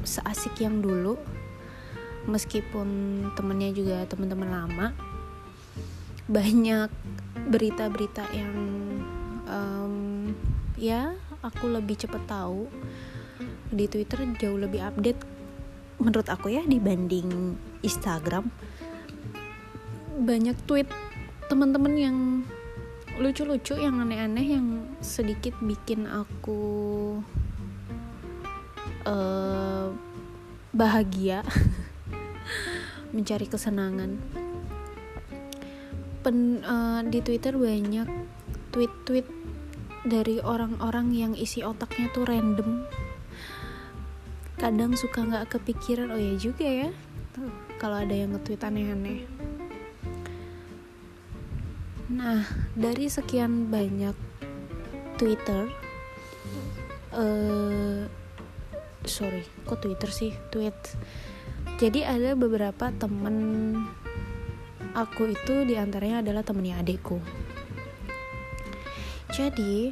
seasik yang dulu, meskipun temennya juga teman-teman lama. Banyak berita-berita yang um, ya aku lebih cepet tahu di Twitter, jauh lebih update menurut aku ya dibanding Instagram. Banyak tweet teman-teman yang lucu-lucu, yang aneh-aneh, yang sedikit bikin aku uh, bahagia mencari kesenangan. Pen, uh, di Twitter banyak tweet-tweet dari orang-orang yang isi otaknya tuh random. Kadang suka nggak kepikiran, oh ya juga ya tuh, kalau ada yang nge-tweet aneh-aneh. Nah, dari sekian banyak Twitter, uh, sorry, kok Twitter sih, tweet. Jadi ada beberapa temen aku itu, diantaranya adalah temennya adekku. Jadi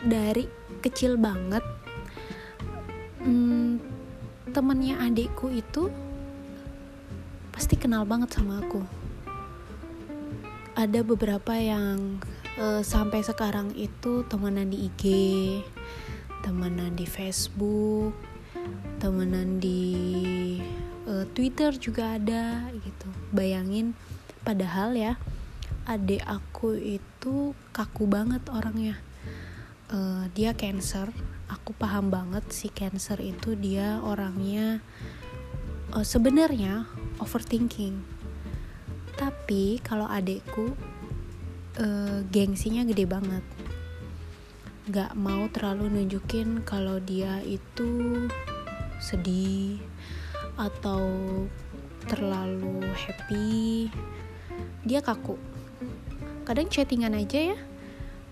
dari kecil banget, hmm, temennya adekku itu pasti kenal banget sama aku. Ada beberapa yang e, sampai sekarang itu temenan di I G, temenan di Facebook, temenan di e, Twitter juga ada gitu. Bayangin, padahal ya adik aku itu kaku banget orangnya. E, dia Cancer, aku paham banget si Cancer itu dia orangnya e, sebenarnya overthinking. Tapi kalau adekku uh, gengsinya gede banget, gak mau terlalu nunjukin kalau dia itu sedih atau terlalu happy. Dia kaku. Kadang chattingan aja ya,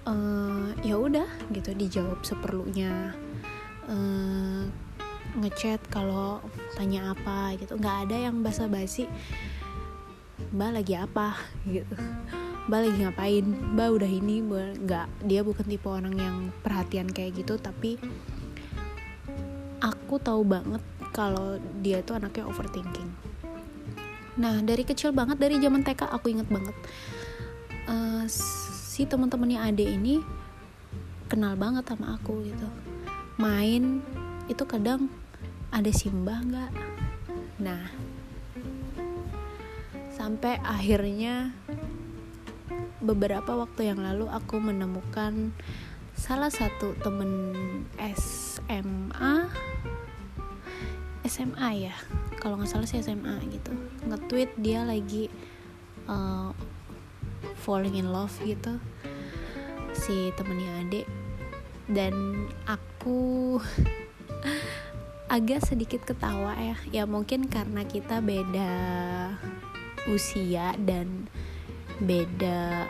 uh, ya udah gitu, dijawab seperlunya. Uh, ngechat kalau tanya apa gitu, nggak ada yang basa-basi. Mbak lagi apa gitu, Mbak lagi ngapain, Mbak udah ini, Mbak nggak. Dia bukan tipe orang yang perhatian kayak gitu, tapi aku tahu banget kalau dia tuh anaknya overthinking. Nah, dari kecil banget, dari zaman T K aku inget banget uh, si teman-temannya Ade ini kenal banget sama aku gitu. Main itu kadang ada Simba nggak. Nah, sampai akhirnya beberapa waktu yang lalu aku menemukan salah satu temen S M A ya, kalau nggak salah sih S M A gitu, nge-tweet dia lagi uh, falling in love gitu, si temennya Ade. Dan aku agak sedikit ketawa ya, ya mungkin karena kita beda usia dan beda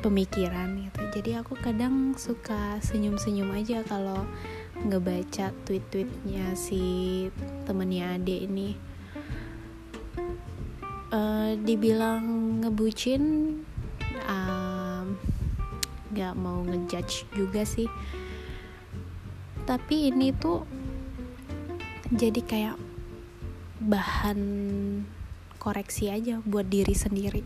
pemikiran gitu. Jadi aku kadang suka senyum-senyum aja kalau ngebaca tweet-tweetnya si temennya adek ini. Uh, dibilang ngebucin, uh, gak mau ngejudge juga sih, tapi ini tuh jadi kayak bahan koreksi aja buat diri sendiri.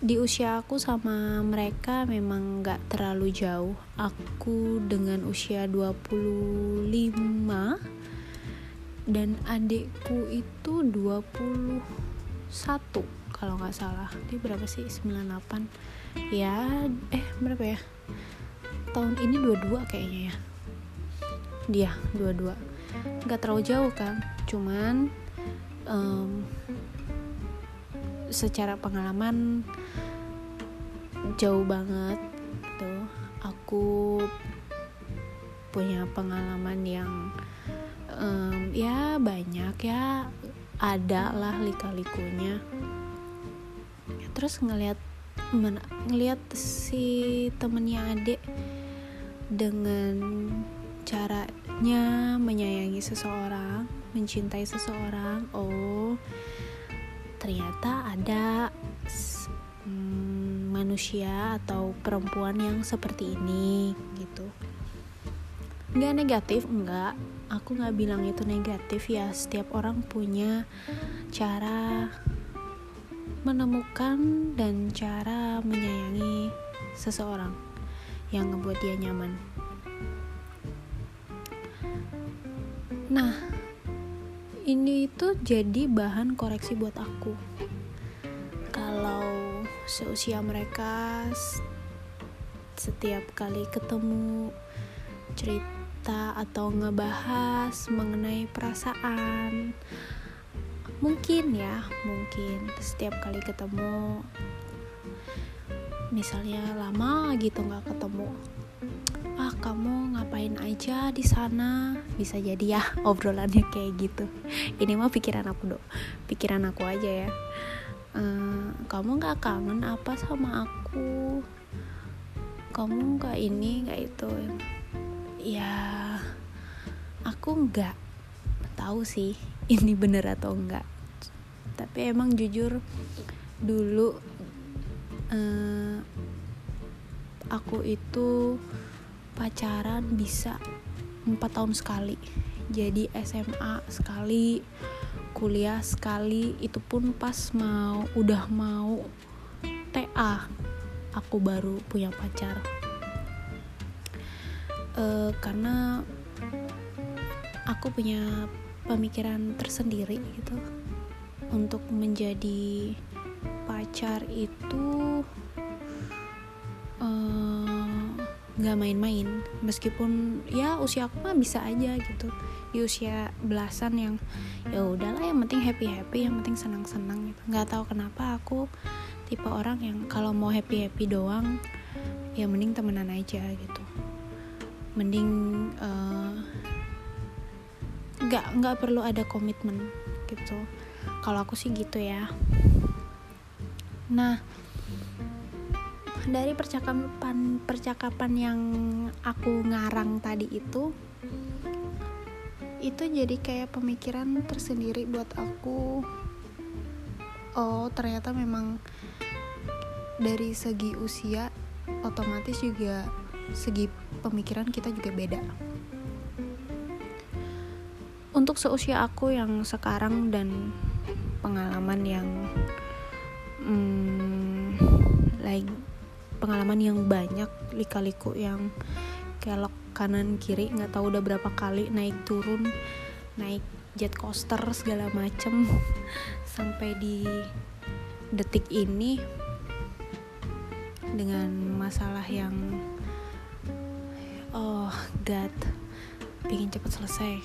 Di usia aku sama mereka memang gak terlalu jauh. Aku dengan usia dua puluh lima dan adikku itu dua puluh satu kalau gak salah. Dia berapa sih? sembilan puluh delapan ya, eh berapa ya, tahun ini dua puluh dua kayaknya ya. Dia dua puluh dua, gak terlalu jauh kan. Cuman um, secara pengalaman jauh banget tuh. Aku punya pengalaman yang Um, ya banyak ya, ada lah lika-likunya. Terus ngelihat men- ngelihat si temennya adik dengan caranya menyayangi seseorang, mencintai seseorang. Oh, ternyata ada hmm, manusia atau perempuan yang seperti ini gitu. Nggak negatif, enggak. Aku nggak bilang itu negatif ya. Setiap orang punya cara menemukan dan cara menyayangi seseorang yang ngebuat dia nyaman. Nah, ini itu jadi bahan koreksi buat aku. Kalau seusia mereka, setiap kali ketemu cerita atau ngebahas mengenai perasaan, mungkin ya mungkin setiap kali ketemu, misalnya lama gitu nggak ketemu, ah kamu ngapain aja di sana, bisa jadi ya obrolannya kayak gitu. Ini mah pikiran aku dong, pikiran aku aja ya. Ehm, kamu nggak kangen apa sama aku, kamu nggak ini nggak itu. Ya, aku nggak tahu sih ini bener atau enggak. Tapi emang jujur dulu eh, aku itu pacaran bisa empat tahun sekali. Jadi S M A sekali, kuliah sekali, itu pun pas mau udah mau T A aku baru punya pacar. Uh, karena aku punya pemikiran tersendiri gitu, untuk menjadi pacar itu uh, gak main-main. Meskipun ya usia aku mah bisa aja gitu, di usia belasan yang ya udahlah, yang penting happy-happy, yang penting senang-senang gitu. Gak tahu kenapa aku tipe orang yang kalau mau happy-happy doang ya mending temenan aja gitu. Mending uh, gak, gak perlu ada komitmen gitu. Kalau aku sih gitu ya. Nah, dari percakapan percakapan yang aku ngarang tadi itu, itu jadi kayak pemikiran tersendiri buat aku. Oh, ternyata memang dari segi usia otomatis juga segi pemikiran kita juga beda. Untuk seusia aku yang sekarang dan pengalaman yang hmm, like, pengalaman yang banyak, lika-liku yang kelok kanan kiri, nggak tahu udah berapa kali naik turun, naik jet coaster segala macem, sampai di detik ini dengan masalah yang oh god, pengen cepet selesai.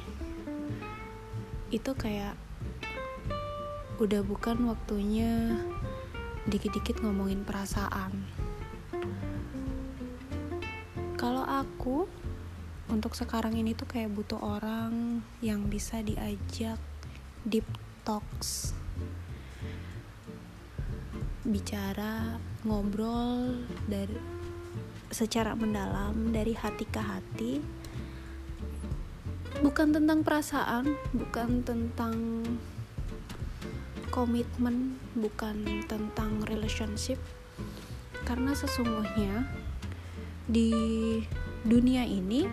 Itu kayak udah bukan waktunya dikit-dikit ngomongin perasaan. Kalau aku untuk sekarang ini tuh kayak butuh orang yang bisa diajak deep talks, bicara, ngobrol dari secara mendalam dari hati ke hati, bukan tentang perasaan, bukan tentang komitmen, bukan tentang relationship, karena sesungguhnya di dunia ini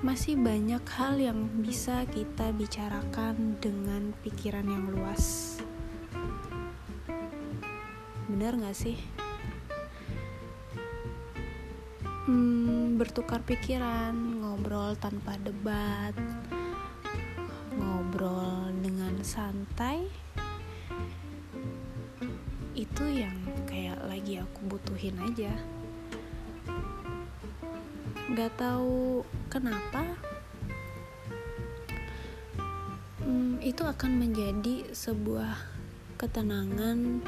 masih banyak hal yang bisa kita bicarakan dengan pikiran yang luas. Benar gak sih? Hmm, bertukar pikiran, ngobrol tanpa debat, ngobrol dengan santai, itu yang kayak lagi aku butuhin aja. Gak tahu kenapa, hmm, itu akan menjadi sebuah ketenangan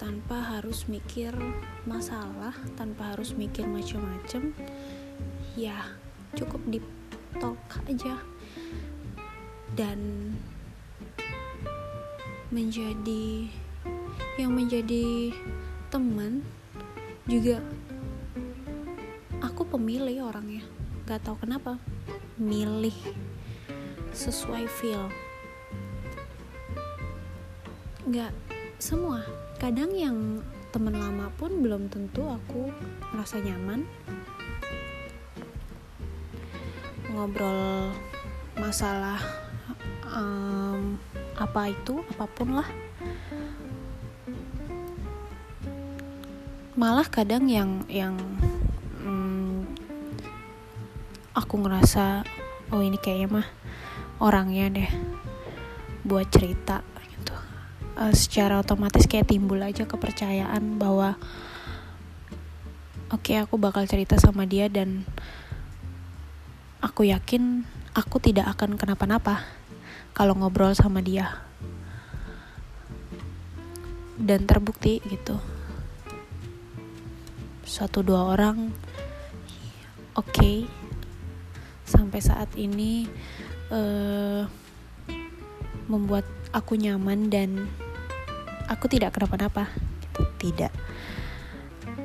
tanpa harus mikir masalah, tanpa harus mikir macam-macam. Ya, cukup deep talk aja dan menjadi yang menjadi teman juga. Aku pemilih orangnya, gak tahu kenapa, milih sesuai feel. Gak semua, kadang yang teman lama pun belum tentu aku merasa nyaman ngobrol masalah um, apa itu, apapun lah. Malah kadang yang yang um, aku ngerasa, oh ini kayaknya mah orangnya deh buat cerita. Secara otomatis kayak timbul aja kepercayaan bahwa oke, okay, aku bakal cerita sama dia dan aku yakin aku tidak akan kenapa-napa kalau ngobrol sama dia. Dan terbukti gitu, satu dua orang oke, okay, sampai saat ini uh, membuat aku nyaman dan aku tidak kenapa-napa. Tidak,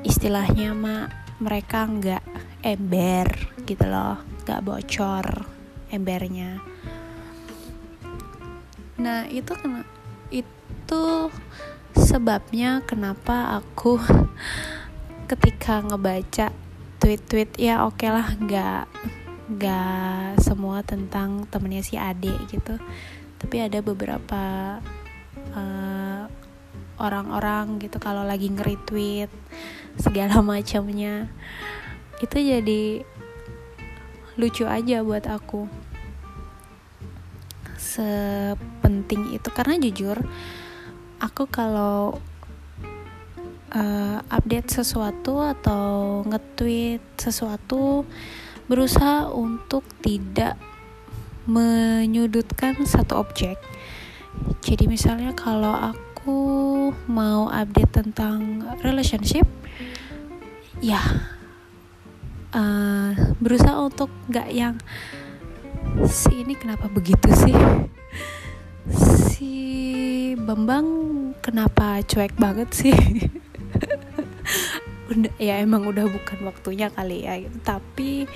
istilahnya mah mereka nggak ember gitu loh, nggak bocor embernya. Nah itu kena, itu sebabnya kenapa aku ketika ngebaca tweet-tweet, ya oke lah, nggak nggak semua tentang temennya si Ade gitu, tapi ada beberapa uh, orang-orang gitu kalau lagi nge-retweet segala macamnya, itu jadi lucu aja buat aku. Sepenting itu, karena jujur aku kalau uh, update sesuatu atau nge-tweet sesuatu berusaha untuk tidak menyudutkan satu objek. Jadi misalnya kalau aku mau update tentang relationship, ya uh, berusaha untuk gak yang si ini kenapa begitu sih, si Bambang kenapa cuek banget sih. Udah, ya emang udah bukan waktunya kali ya gitu. Tapi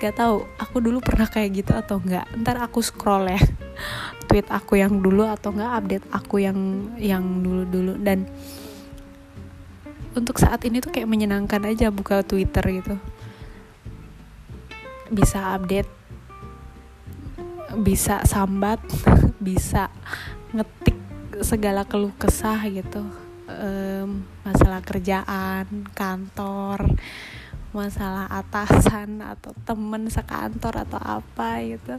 gak tahu, aku dulu pernah kayak gitu atau enggak. Ntar aku scroll ya tweet aku yang dulu atau enggak update aku yang yang dulu-dulu. Dan untuk saat ini tuh kayak menyenangkan aja buka Twitter gitu. Bisa update, bisa sambat, bisa ngetik segala keluh kesah gitu. Um, masalah kerjaan, kantor, masalah atasan atau temen sekantor atau apa gitu,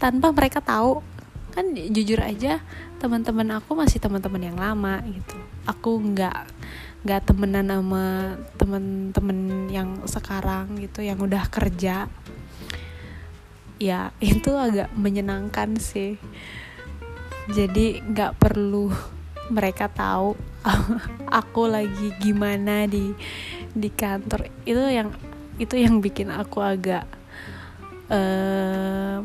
tanpa mereka tahu. Kan jujur aja teman-teman aku masih teman-teman yang lama gitu. Aku nggak nggak temenan sama temen-temen yang sekarang gitu, yang udah kerja. Ya itu agak menyenangkan sih. Jadi nggak perlu mereka tahu aku lagi gimana di di kantor. Itu yang itu yang bikin aku agak uh,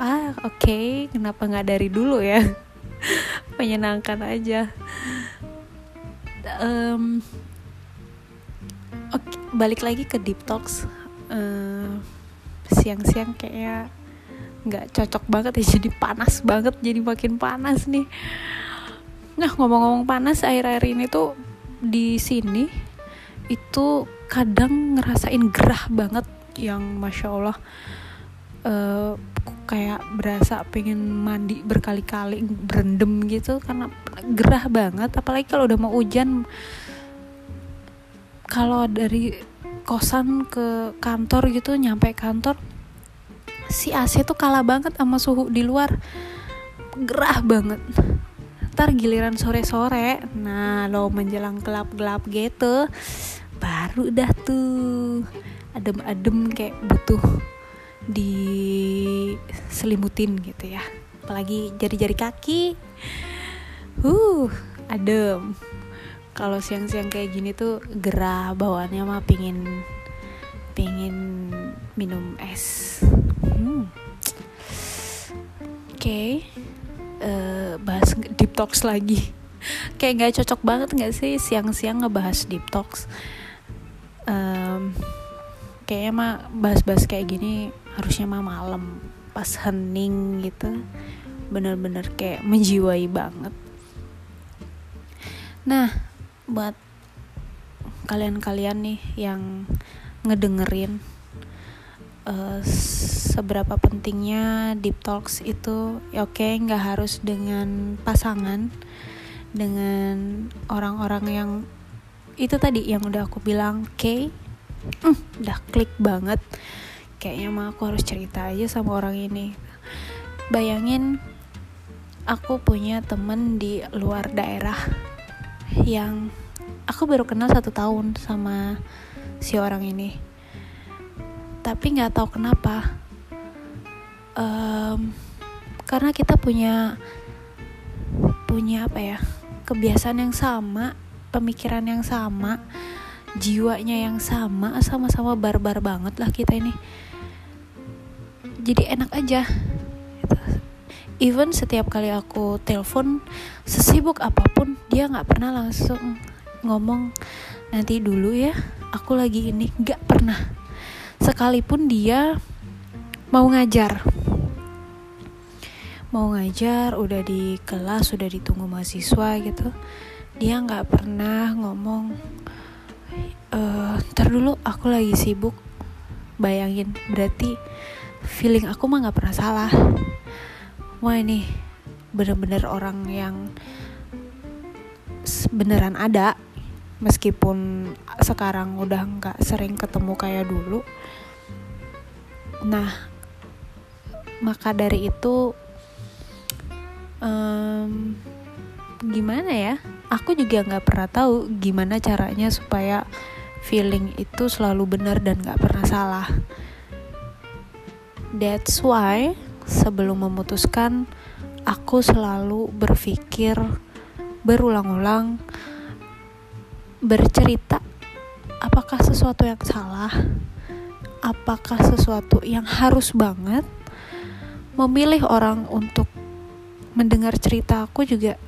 ah oke okay, kenapa nggak dari dulu ya. Menyenangkan aja. um, okay, balik lagi ke deep talks. Uh, siang-siang kayaknya nggak cocok banget ya, jadi panas banget, jadi makin panas nih. Nah, ngomong-ngomong panas, akhir-akhir ini tuh di sini itu kadang ngerasain gerah banget yang masya Allah, uh, kayak berasa pengen mandi berkali-kali, berendam gitu karena gerah banget. Apalagi kalau udah mau hujan, kalau dari kosan ke kantor gitu, nyampe kantor si A C tuh kalah banget sama suhu di luar, gerah banget. Ntar giliran sore-sore, nah lo menjelang gelap-gelap gitu, baru dah tuh adem-adem kayak butuh diselimutin gitu ya. Apalagi jari-jari kaki, huh, adem. Kalau siang-siang kayak gini tuh gerah, bawaannya mah pingin pingin minum es. Hmm. Oke. Okay. Uh, bahas deep talks lagi. Kayak gak cocok banget gak sih siang-siang ngebahas deep talks. um, Kayaknya mah bahas-bahas kayak gini harusnya mah malam, pas hening gitu, bener-bener kayak menjiwai banget. Nah, buat kalian-kalian nih yang ngedengerin, Uh, seberapa pentingnya deep talks itu, ya oke, okay, gak harus dengan pasangan, dengan orang-orang yang itu tadi yang udah aku bilang, oke, okay, mm, udah klik banget, kayaknya mah aku harus cerita aja sama orang ini. Bayangin, aku punya temen di luar daerah yang aku baru kenal satu tahun sama si orang ini, tapi nggak tahu kenapa, um, karena kita punya punya apa ya, kebiasaan yang sama, pemikiran yang sama, jiwanya yang sama, sama-sama barbar banget lah kita ini. Jadi enak aja. Even setiap kali aku telepon, sesibuk apapun, dia nggak pernah langsung ngomong nanti dulu ya, aku lagi ini, nggak pernah. Sekalipun dia mau ngajar, mau ngajar, udah di kelas, udah ditunggu mahasiswa gitu, dia nggak pernah ngomong, e, ntar dulu aku lagi sibuk. Bayangin, berarti feeling aku mah nggak pernah salah. Wah, ini bener-bener orang yang beneran ada. Meskipun sekarang udah gak sering ketemu kayak dulu. Nah, maka dari itu, um, gimana ya, aku juga gak pernah tahu gimana caranya supaya feeling itu selalu benar dan gak pernah salah. That's why sebelum memutuskan, aku selalu berpikir berulang-ulang, bercerita, apakah sesuatu yang salah, apakah sesuatu yang harus banget. Memilih orang untuk mendengar cerita aku juga,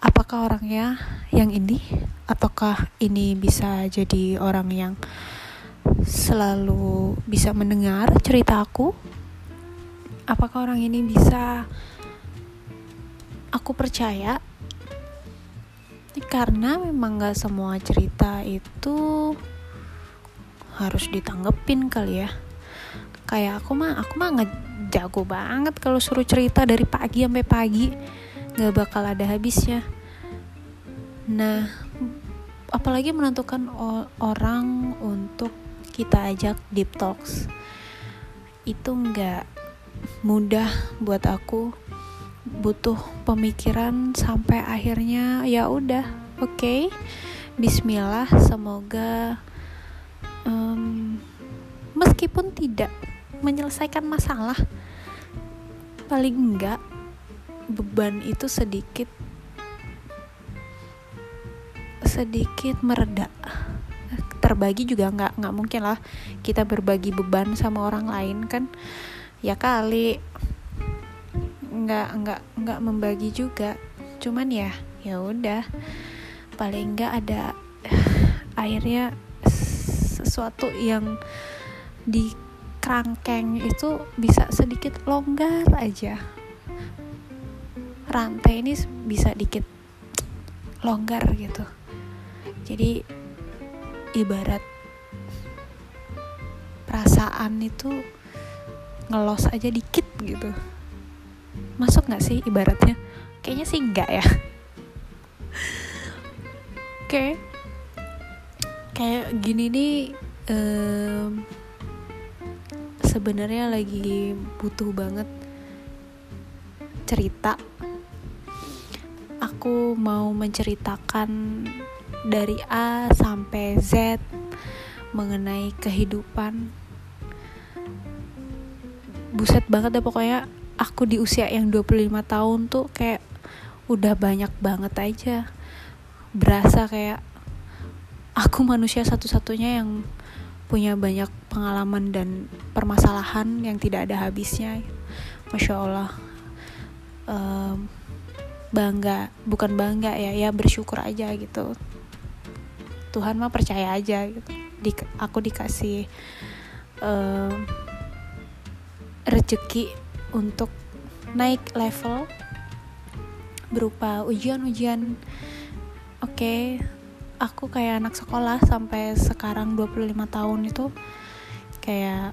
apakah orangnya yang ini, ataukah ini bisa jadi orang yang selalu bisa mendengar cerita aku, apakah orang ini bisa aku percaya. Karena memang gak semua cerita itu harus ditanggepin kali ya. Kayak aku mah, aku mah gak jago banget kalau suruh cerita dari pagi sampai pagi, gak bakal ada habisnya. Nah, apalagi menentukan orang untuk kita ajak deep talks, itu gak mudah buat aku. Butuh pemikiran sampai akhirnya ya udah, oke, okay, bismillah, semoga um, meskipun tidak menyelesaikan masalah, paling enggak beban itu sedikit sedikit mereda. Terbagi juga enggak enggak mungkin lah kita berbagi beban sama orang lain kan, ya kali nggak nggak nggak membagi juga, cuman ya ya udah paling enggak ada akhirnya sesuatu yang di kerangkeng itu bisa sedikit longgar aja, rantai ini bisa dikit longgar gitu. Jadi ibarat perasaan itu ngelos aja dikit gitu. Masuk gak sih ibaratnya? Kayaknya sih enggak ya. Oke okay. Kayak gini nih um, sebenarnya lagi butuh banget cerita. Aku mau menceritakan dari A sampai Z mengenai kehidupan. Buset banget deh pokoknya. Aku di usia yang dua puluh lima tahun tuh kayak udah banyak banget aja. Berasa kayak aku manusia satu-satunya yang punya banyak pengalaman dan permasalahan yang tidak ada habisnya. Masya Allah. Um, bangga, bukan bangga ya, ya bersyukur aja gitu. Tuhan mah percaya aja gitu. Di, aku dikasih uh, rezeki untuk naik level berupa ujian-ujian. Oke, okay. Aku kayak anak sekolah sampai sekarang dua puluh lima tahun itu kayak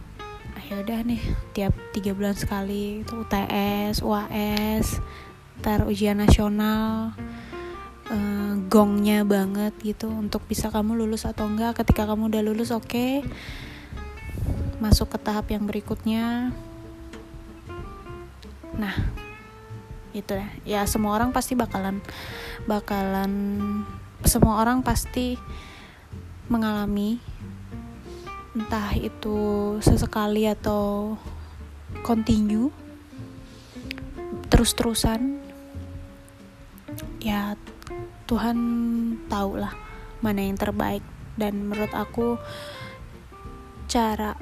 ya udah nih tiap tiga bulan sekali itu U T S, U A S, tar ujian nasional. Uh, gongnya banget gitu untuk bisa kamu lulus atau enggak. Ketika kamu udah lulus oke okay, masuk ke tahap yang berikutnya. Nah itu ya, ya semua orang pasti bakalan bakalan semua orang pasti mengalami, entah itu sesekali atau continue terus-terusan ya. Tuhan tahulah mana yang terbaik, dan menurut aku cara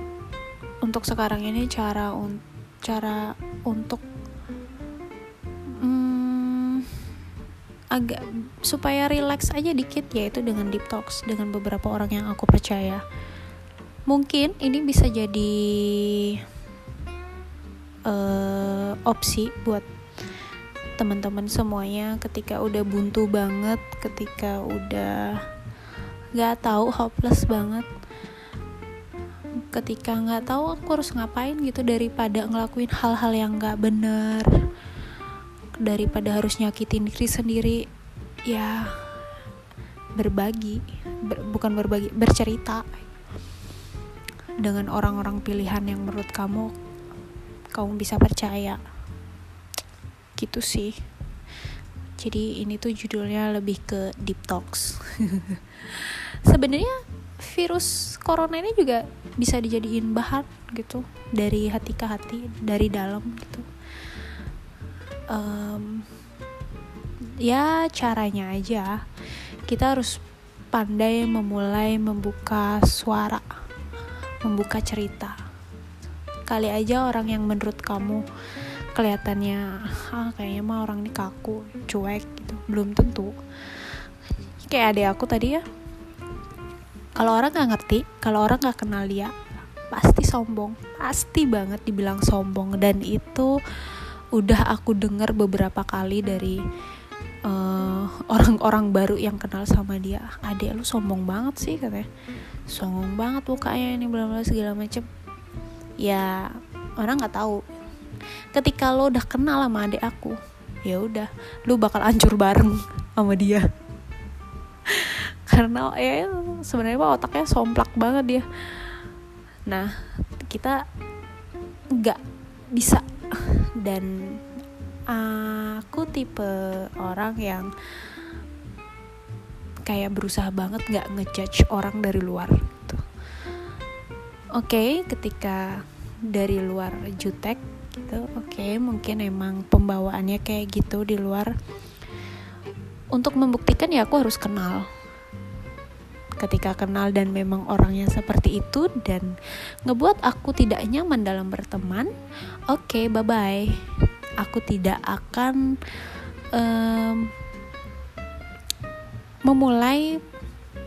untuk sekarang ini cara un- cara untuk hmm, agak supaya relax aja dikit yaitu dengan deep talks dengan beberapa orang yang aku percaya. Mungkin ini bisa jadi uh, opsi buat teman-teman semuanya ketika udah buntu banget, ketika udah nggak tahu, hopeless banget, ketika nggak tahu aku harus ngapain gitu, daripada ngelakuin hal-hal yang nggak bener, daripada harus nyakitin diri sendiri ya berbagi, ber, bukan berbagi bercerita dengan orang-orang pilihan yang menurut kamu kamu bisa percaya gitu sih. Jadi ini tuh judulnya lebih ke deep talks. Sebenarnya virus corona ini juga bisa dijadiin bahan gitu dari hati ke hati, dari dalam gitu. Um, ya caranya aja kita harus pandai memulai membuka suara, membuka cerita. Kali aja orang yang menurut kamu kelihatannya ah kayaknya mah orang ini kaku, cuek gitu, belum tentu. Kayak adek aku tadi ya, kalau orang nggak ngerti, kalau orang nggak kenal dia pasti sombong, pasti banget dibilang sombong. Dan itu udah aku dengar beberapa kali dari uh, orang-orang baru yang kenal sama dia. Adek lu sombong banget sih katanya, sombong banget mukanya ini bla bla segala macem. Ya orang nggak tahu. Ketika lo udah kenal sama adik aku, ya udah, lo bakal hancur bareng sama dia. Karena ya sebenarnya otaknya somplak banget dia. Nah, kita nggak bisa. Dan aku tipe orang yang kayak berusaha banget nggak ngejudge orang dari luar. Gitu. Oke, okay, ketika dari luar jutek gitu, oke okay, mungkin emang pembawaannya kayak gitu di luar. Untuk membuktikan ya aku harus kenal. Ketika kenal dan memang orangnya seperti itu dan ngebuat aku tidak nyaman dalam berteman, oke okay, bye bye. Aku tidak akan um, memulai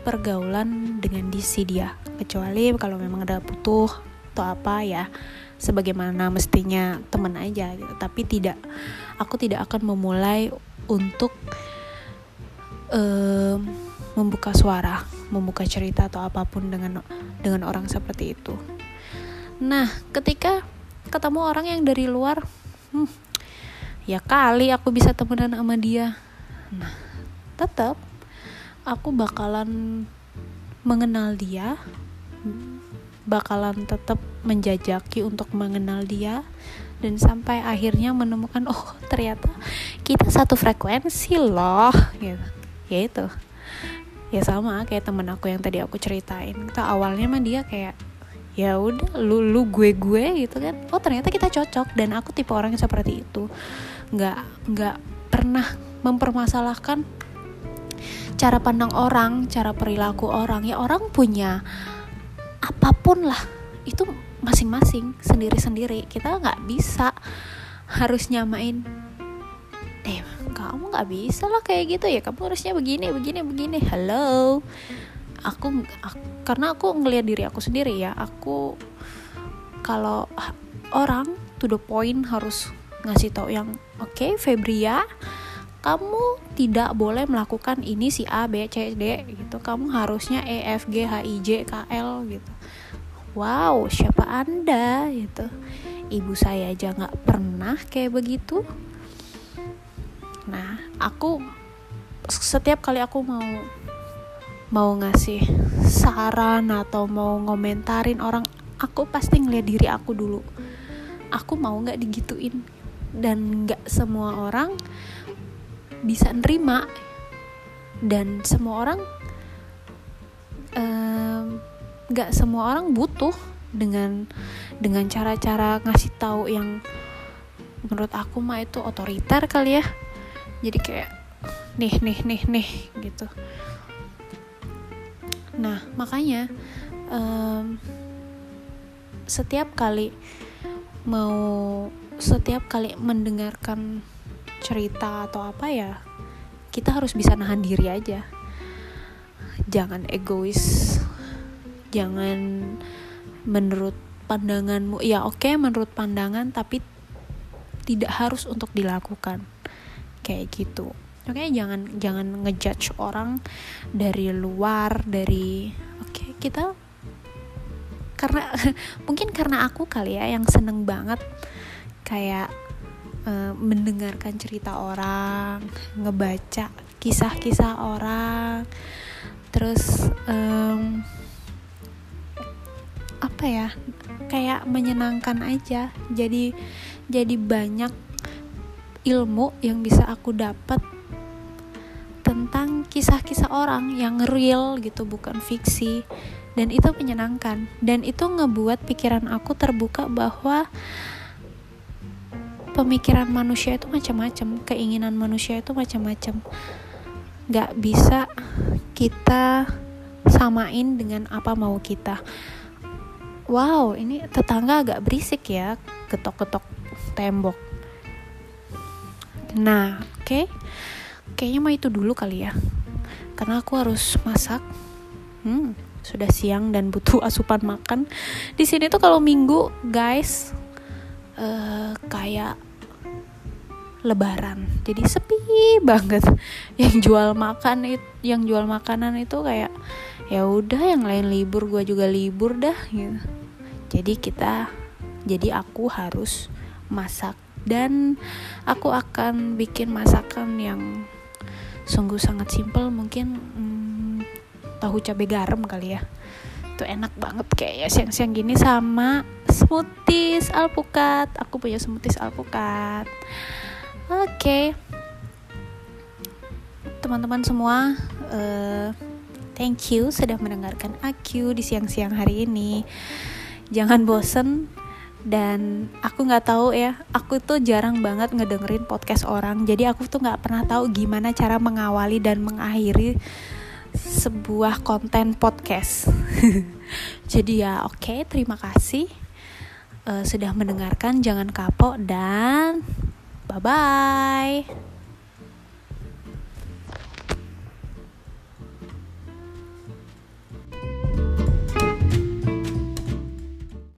pergaulan dengan disi dia, kecuali kalau memang ada butuh atau apa ya, sebagaimana mestinya teman aja gitu. Tapi tidak, aku tidak akan memulai untuk uh, membuka suara, membuka cerita atau apapun dengan dengan orang seperti itu. Nah, ketika ketemu orang yang dari luar, hmm, ya kali aku bisa temenan sama dia. Nah, tetap aku bakalan mengenal dia, bakalan tetap menjajaki untuk mengenal dia, dan sampai akhirnya menemukan, oh ternyata kita satu frekuensi loh gitu. Ya itu, ya sama kayak temen aku yang tadi aku ceritain. Kita awalnya mah dia kayak, ya udah lu lu gue gue gitu kan, oh ternyata kita cocok. Dan aku tipe orang yang seperti itu, nggak nggak pernah mempermasalahkan cara pandang orang, cara perilaku orang. Ya orang punya apapun lah, itu masing-masing sendiri-sendiri. Kita nggak bisa harus nyamain, eh kamu nggak bisa lah kayak gitu ya, kamu harusnya begini begini begini. Hello, Aku, aku karena aku ngelihat diri aku sendiri ya. Aku kalau orang to the point harus ngasih tahu yang oke, okay, Febria, kamu tidak boleh melakukan ini si A B C D gitu. Kamu harusnya E F G H I J K L gitu. Wow, siapa Anda gitu. Ibu saya aja nggak pernah kayak begitu. Nah, aku setiap kali aku mau mau ngasih saran atau mau ngomentarin orang, aku pasti ngeliat diri aku dulu. Aku mau gak digituin, dan gak semua orang bisa nerima, dan semua orang um, gak semua orang butuh dengan dengan cara-cara ngasih tahu yang menurut aku mah itu otoriter kali ya. Jadi kayak nih nih nih nih gitu. Nah, makanya um, setiap kali mau setiap kali mendengarkan cerita atau apa ya, kita harus bisa nahan diri aja. Jangan egois, jangan menurut pandanganmu. Ya oke, okay, menurut pandangan, tapi tidak harus untuk dilakukan kayak gitu. Oke, okay, jangan jangan ngejudge orang dari luar, dari oke okay, kita karena mungkin karena aku kali ya yang seneng banget kayak e, mendengarkan cerita orang, ngebaca kisah-kisah orang, terus e, apa ya kayak menyenangkan aja. Jadi jadi banyak ilmu yang bisa aku dapat tentang kisah-kisah orang yang real gitu, bukan fiksi. Dan itu menyenangkan, dan itu ngebuat pikiran aku terbuka bahwa pemikiran manusia itu macam-macam, keinginan manusia itu macam-macam. Gak bisa kita samain dengan apa mau kita. Wow, ini tetangga agak berisik ya, ketok-ketok tembok. Nah, oke okay. Kayaknya mah itu dulu kali ya, karena aku harus masak. Hmm, sudah siang dan butuh asupan makan. Di sini tuh kalau minggu, guys, uh, kayak Lebaran. Jadi sepi banget. Yang jual makan itu, yang jual makanan itu kayak ya udah yang lain libur, gua juga libur dah gitu. Jadi kita jadi aku harus masak, dan aku akan bikin masakan yang sungguh sangat simpel. Mungkin hmm, tahu cabai garam kali ya, itu enak banget kayaknya siang-siang gini, sama smoothies alpukat. Aku punya smoothies alpukat. Oke okay. Teman-teman semua, uh, thank you sudah mendengarkan aku di siang-siang hari ini. Jangan bosen. Dan aku nggak tahu ya, aku tuh jarang banget ngedengerin podcast orang, jadi aku tuh nggak pernah tahu gimana cara mengawali dan mengakhiri sebuah konten podcast. Jadi ya oke, okay, terima kasih uh, sudah mendengarkan. Jangan kapok, dan bye bye.